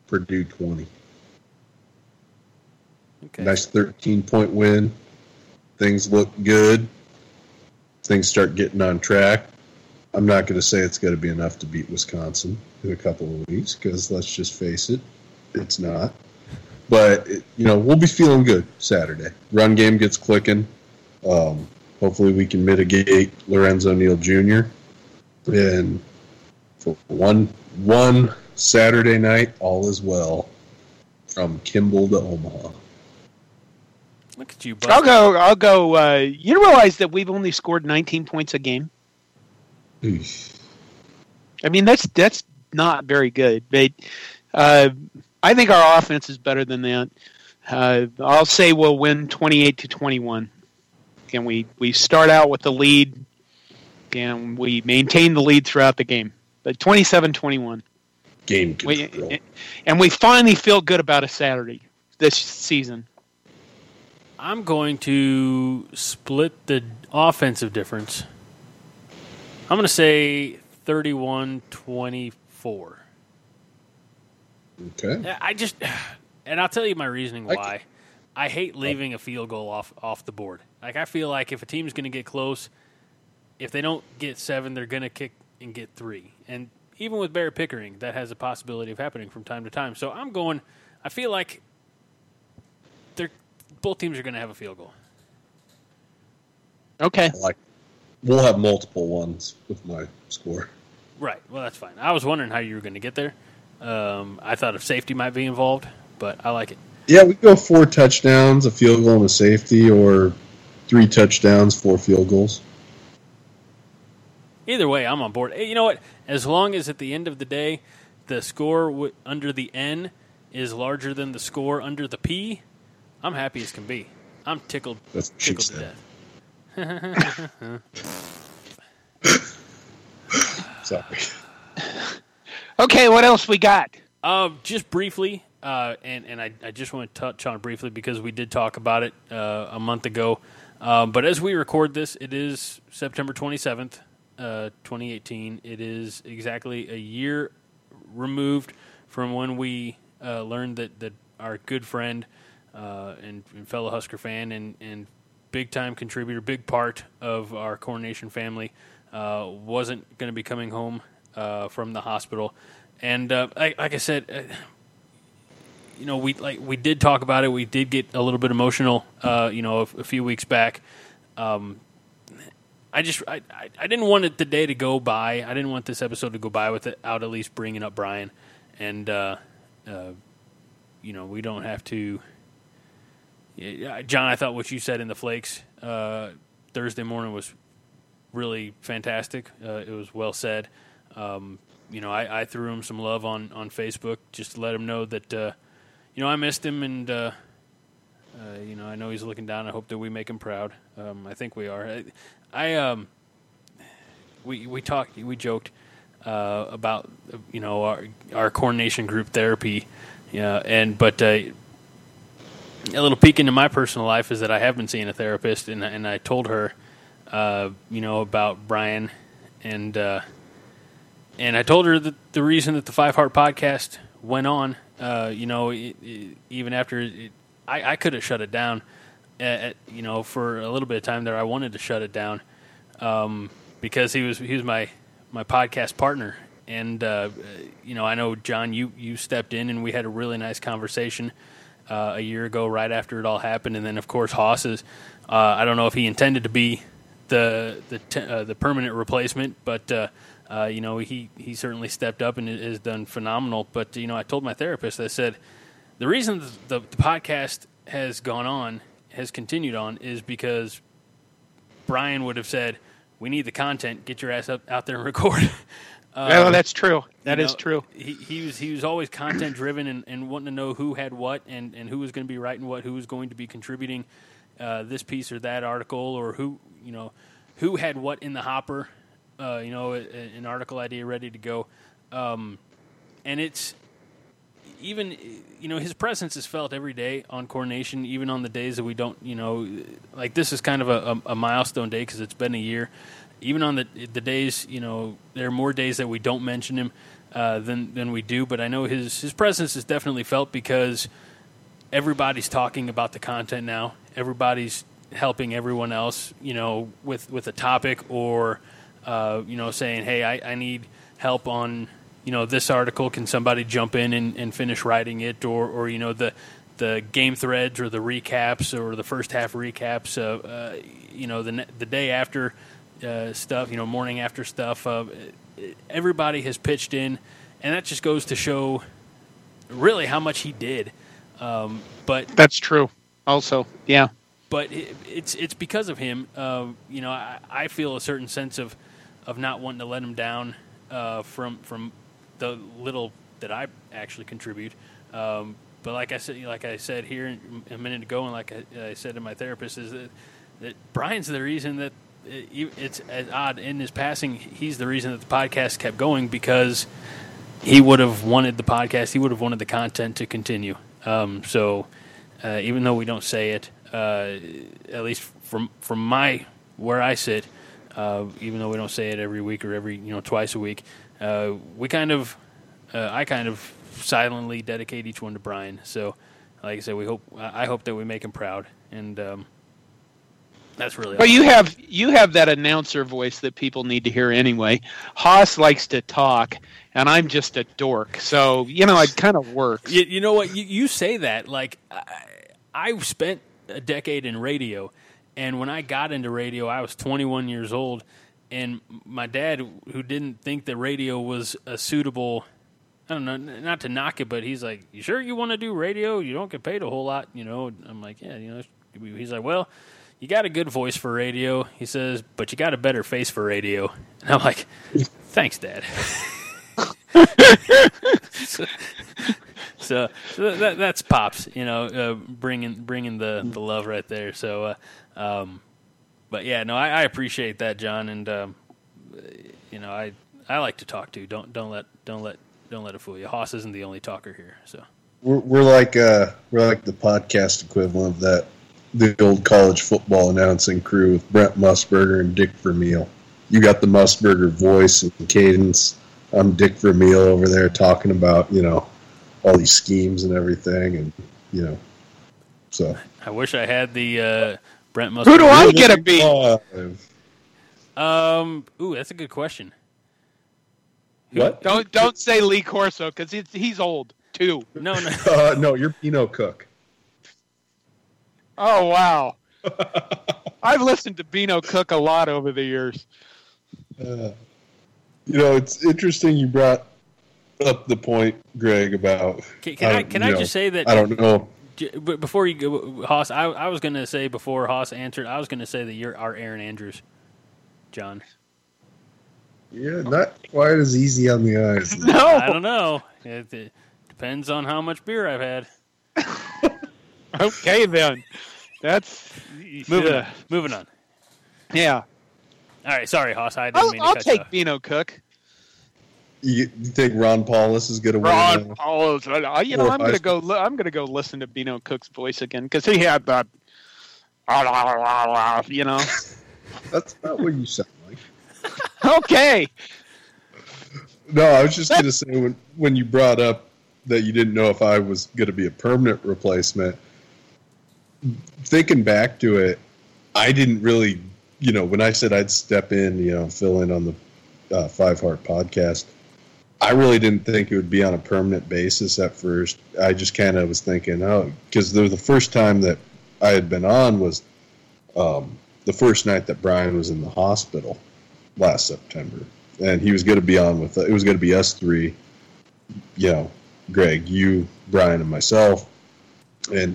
Purdue 20. Okay. Nice 13-point win. Things look good. Things start getting on track. I'm not going to say it's going to be enough to beat Wisconsin in a couple of weeks because let's just face it, it's not. But, we'll be feeling good Saturday. Run game gets clicking. Hopefully we can mitigate Lorenzo Neal Jr. And for one Saturday night, all is well from Kimball to Omaha. Look at you, bud. I'll go. You realize that we've only scored 19 points a game? Oof. I mean, that's not very good. But I think our offense is better than that. I'll say we'll win 28-21. Can we start out with the lead, and we maintain the lead throughout the game. But 27-21. Game control. And we finally feel good about a Saturday this season. I'm going to split the offensive difference. I'm going to say 31-24. Okay. And I'll tell you my reasoning why. I hate leaving a field goal off the board. Like, I feel like if a team's going to get close, if they don't get 7, they're going to kick and get 3. And even with Barrett Pickering, that has a possibility of happening from time to time. So I'm going, I feel like both teams are going to have a field goal. Okay. We'll have multiple ones with my score. Right. Well, that's fine. I was wondering how you were going to get there. I thought if safety might be involved, but I like it. Yeah, we go 4 touchdowns, a field goal, and a safety, or 3 touchdowns, 4 field goals. Either way, I'm on board. Hey, you know what? As long as at the end of the day, the score under the N is larger than the score under the P, I'm happy as can be. I'm tickled. That's tickled to death. Sorry. Okay, what else we got? Just briefly, and I just want to touch on briefly because we did talk about it a month ago. But as we record this, it is September 27th, 2018. It is exactly a year removed from when we learned that our good friend and fellow Husker fan and big-time contributor, big part of our Coronation family, wasn't going to be coming home from the hospital. And like I said, we did talk about it. We did get a little bit emotional, a few weeks back. I didn't want the day to go by. I didn't want this episode to go by without at least bringing up Brian. And, we don't have to... John, I thought what you said in the Flakes Thursday morning was really fantastic. It was well said. I threw him some love on Facebook just to let him know that, I missed him and, I know he's looking down. I hope that we make him proud. I think we are. We joked about, our coordination group therapy. Yeah. But a little peek into my personal life is that I have been seeing a therapist, and I told her, about Brian, and I told her that the reason that the Five Heart Podcast went on, even after it, I could have shut it down, for a little bit of time there. I wanted to shut it down because he was my podcast partner, and I know John, you stepped in, and we had a really nice conversation. A year ago, right after it all happened, and then of course Hoss is. I don't know if he intended to be the permanent replacement, but he certainly stepped up and has done phenomenal. But I told my therapist, I said the reason the podcast has continued on, is because Brian would have said, "We need the content. Get your ass out there and record." That's true. That is true. He was always content driven and wanting to know who had what and who was going to be writing what, who was going to be contributing this piece or that article, or who had what in the hopper, an article idea ready to go. And it's even, his presence is felt every day on Coronation, even on the days that we don't, like this is kind of a milestone day because it's been a year. Even on the days, there are more days that we don't mention him. than we do. But I know his presence is definitely felt because everybody's talking about the content now. Everybody's helping everyone else, you know, with a topic or, you know, saying, hey, I need help on, you know, this article. Can somebody jump in and finish writing it? Or you know, the game threads or the recaps or the first half recaps, you know, the day after stuff, you know, morning after stuff. Everybody has pitched in, and that just goes to show really how much he did. But that's true also. Yeah. But it's because of him. You know, I feel a certain sense of not wanting to let him down from the little that I actually contribute. But like I said here a minute ago, and like I said to my therapist, is that Brian's the reason that it's as odd in his passing. He's the reason that the podcast kept going, because he would have wanted the podcast. He would have wanted the content to continue. So even though we don't say it, at least from where I sit, even though we don't say it every week or every, you know, twice a week, I kind of silently dedicate each one to Brian. So like I said, I hope that we make him proud, and that's really awesome. You have that announcer voice that people need to hear anyway. Hoss likes to talk, and I'm just a dork, so you know it kind of works. You know what, you say that like I spent a decade in radio, and when I got into radio I was 21 years old, and my dad, who didn't think that radio was a suitable, I don't know, not to knock it, but he's like, you sure you want to do radio? You don't get paid a whole lot, you know. I'm like, yeah, you know. He's like, well, you got a good voice for radio. He says, but you got a better face for radio. And I'm like, thanks, Dad. so that's Pops, you know, bringing the love right there. So, but yeah, no, I appreciate that, John, and you know, I like to talk too. Don't let it fool you. Hoss isn't the only talker here, so we're like the podcast equivalent of that, the old college football announcing crew with Brent Musburger and Dick Vermeil. You got the Musburger voice and cadence. I'm Dick Vermeil over there talking about, you know, all these schemes and everything, and you know, so I wish I had the Brent Musburger. Who do I get to be? Ooh, that's a good question. What? Don't say Lee Corso, because he's old too. No. No, you're Beano Cook. Oh wow! I've listened to Beano Cook a lot over the years. You know, it's interesting you brought up the point, Greg, about can I just say that I don't know. Before you go, Hoss, I was going to say, before Hoss answered, I was going to say that you're our Aaron Andrews, John. Yeah, not quite as easy on the eyes. No, I don't know. It depends on how much beer I've had. Okay, then. That's moving on. Yeah. All right. Sorry, Hoss. I'll take Beano Cook. You think Ron Paulus is going to win? Ron Paulus. You know, I'm going to go listen to Beano Cook's voice again, because he had that. You know. That's not what you said. Okay. No, I was just going to say, when you brought up that you didn't know if I was going to be a permanent replacement, thinking back to it, I didn't really, you know, when I said I'd step in, you know, fill in on the Five Heart Podcast, I really didn't think it would be on a permanent basis at first. I just kind of was thinking, because the first time that I had been on was the first night that Brian was in the hospital. Last September, and he was going to be on with it was going to be us three, you know, Greg, you, Brian, and myself. And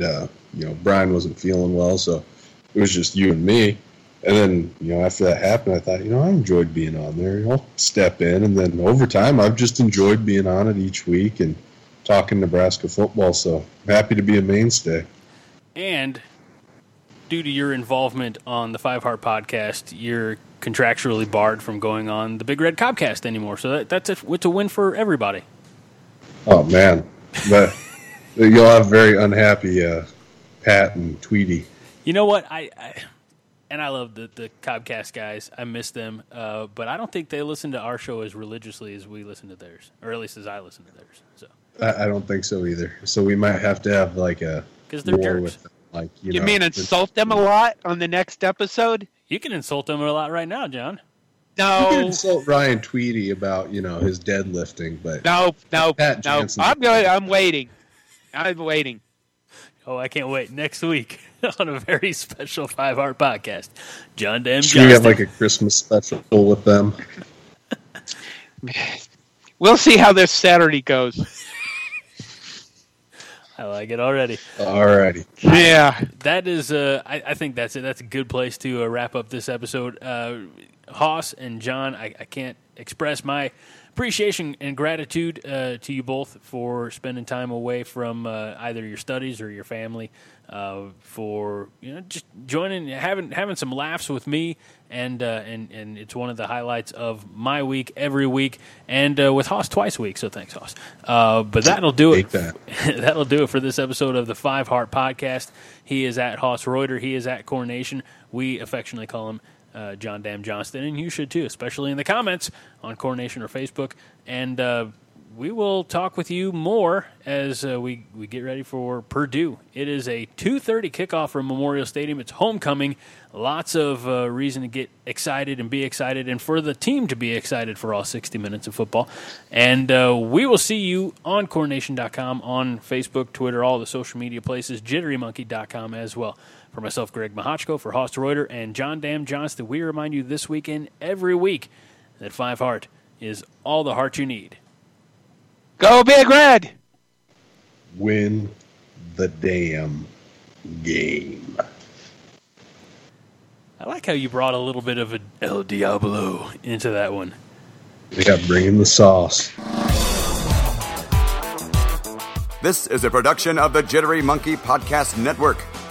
you know, Brian wasn't feeling well, so it was just you and me. And then, you know, after that happened, I thought, you know, I enjoyed being on there. I'll step in, and then over time, I've just enjoyed being on it each week and talking Nebraska football. So I'm happy to be a mainstay. And due to your involvement on the Five Heart Podcast, you're contractually barred from going on the Big Red Cobcast anymore, so it's a win for everybody. Oh man, but you'll have very unhappy Pat and Tweety. You know what? I And I love the Cobcast guys. I miss them. But I don't think they listen to our show as religiously as we listen to theirs, or at least as I listen to theirs. So I don't think so either. So we might have to have like a war with them. Like, you know, mean insult them a lot on the next episode? You can insult them a lot right now, John. No. You can insult Ryan Tweedy about, you know, his deadlifting, but no. I'm waiting. Oh, I can't wait. Next week on a very special Five Heart Podcast. John Dam Johnston. We have like a Christmas special with them. We'll see how this Saturday goes. I like it already. Alrighty. Yeah. That is, I think that's it. That's a good place to wrap up this episode. Hoss and John, I can't express my appreciation and gratitude to you both for spending time away from either your studies or your family, for just joining, having some laughs with me, and it's one of the highlights of my week every week, and with Hoss twice a week. So thanks, Hoss. But that'll do it. That'll do it for this episode of the Five Heart Podcast. He is at Hoss Reuter. He is at Coronation. We affectionately call him John Dam Johnston, and you should too, especially in the comments on Coronation or Facebook. And we will talk with you more as we get ready for Purdue. It is a 2:30 kickoff from Memorial Stadium. It's homecoming. Lots of reason to get excited and be excited, and for the team to be excited for all 60 minutes of football. And we will see you on coordination.com, on Facebook, Twitter, all the social media places, jitterymonkey.com as well. For myself, Greg Mahachko, for Hoss Reuter, and John Dam Johnston, we remind you this week and every week that Five Heart is all the heart you need. Go Big Red! Win the damn game. I like how you brought a little bit of a El Diablo into that one. Yeah, bring in the sauce. This is a production of the Jittery Monkey Podcast Network.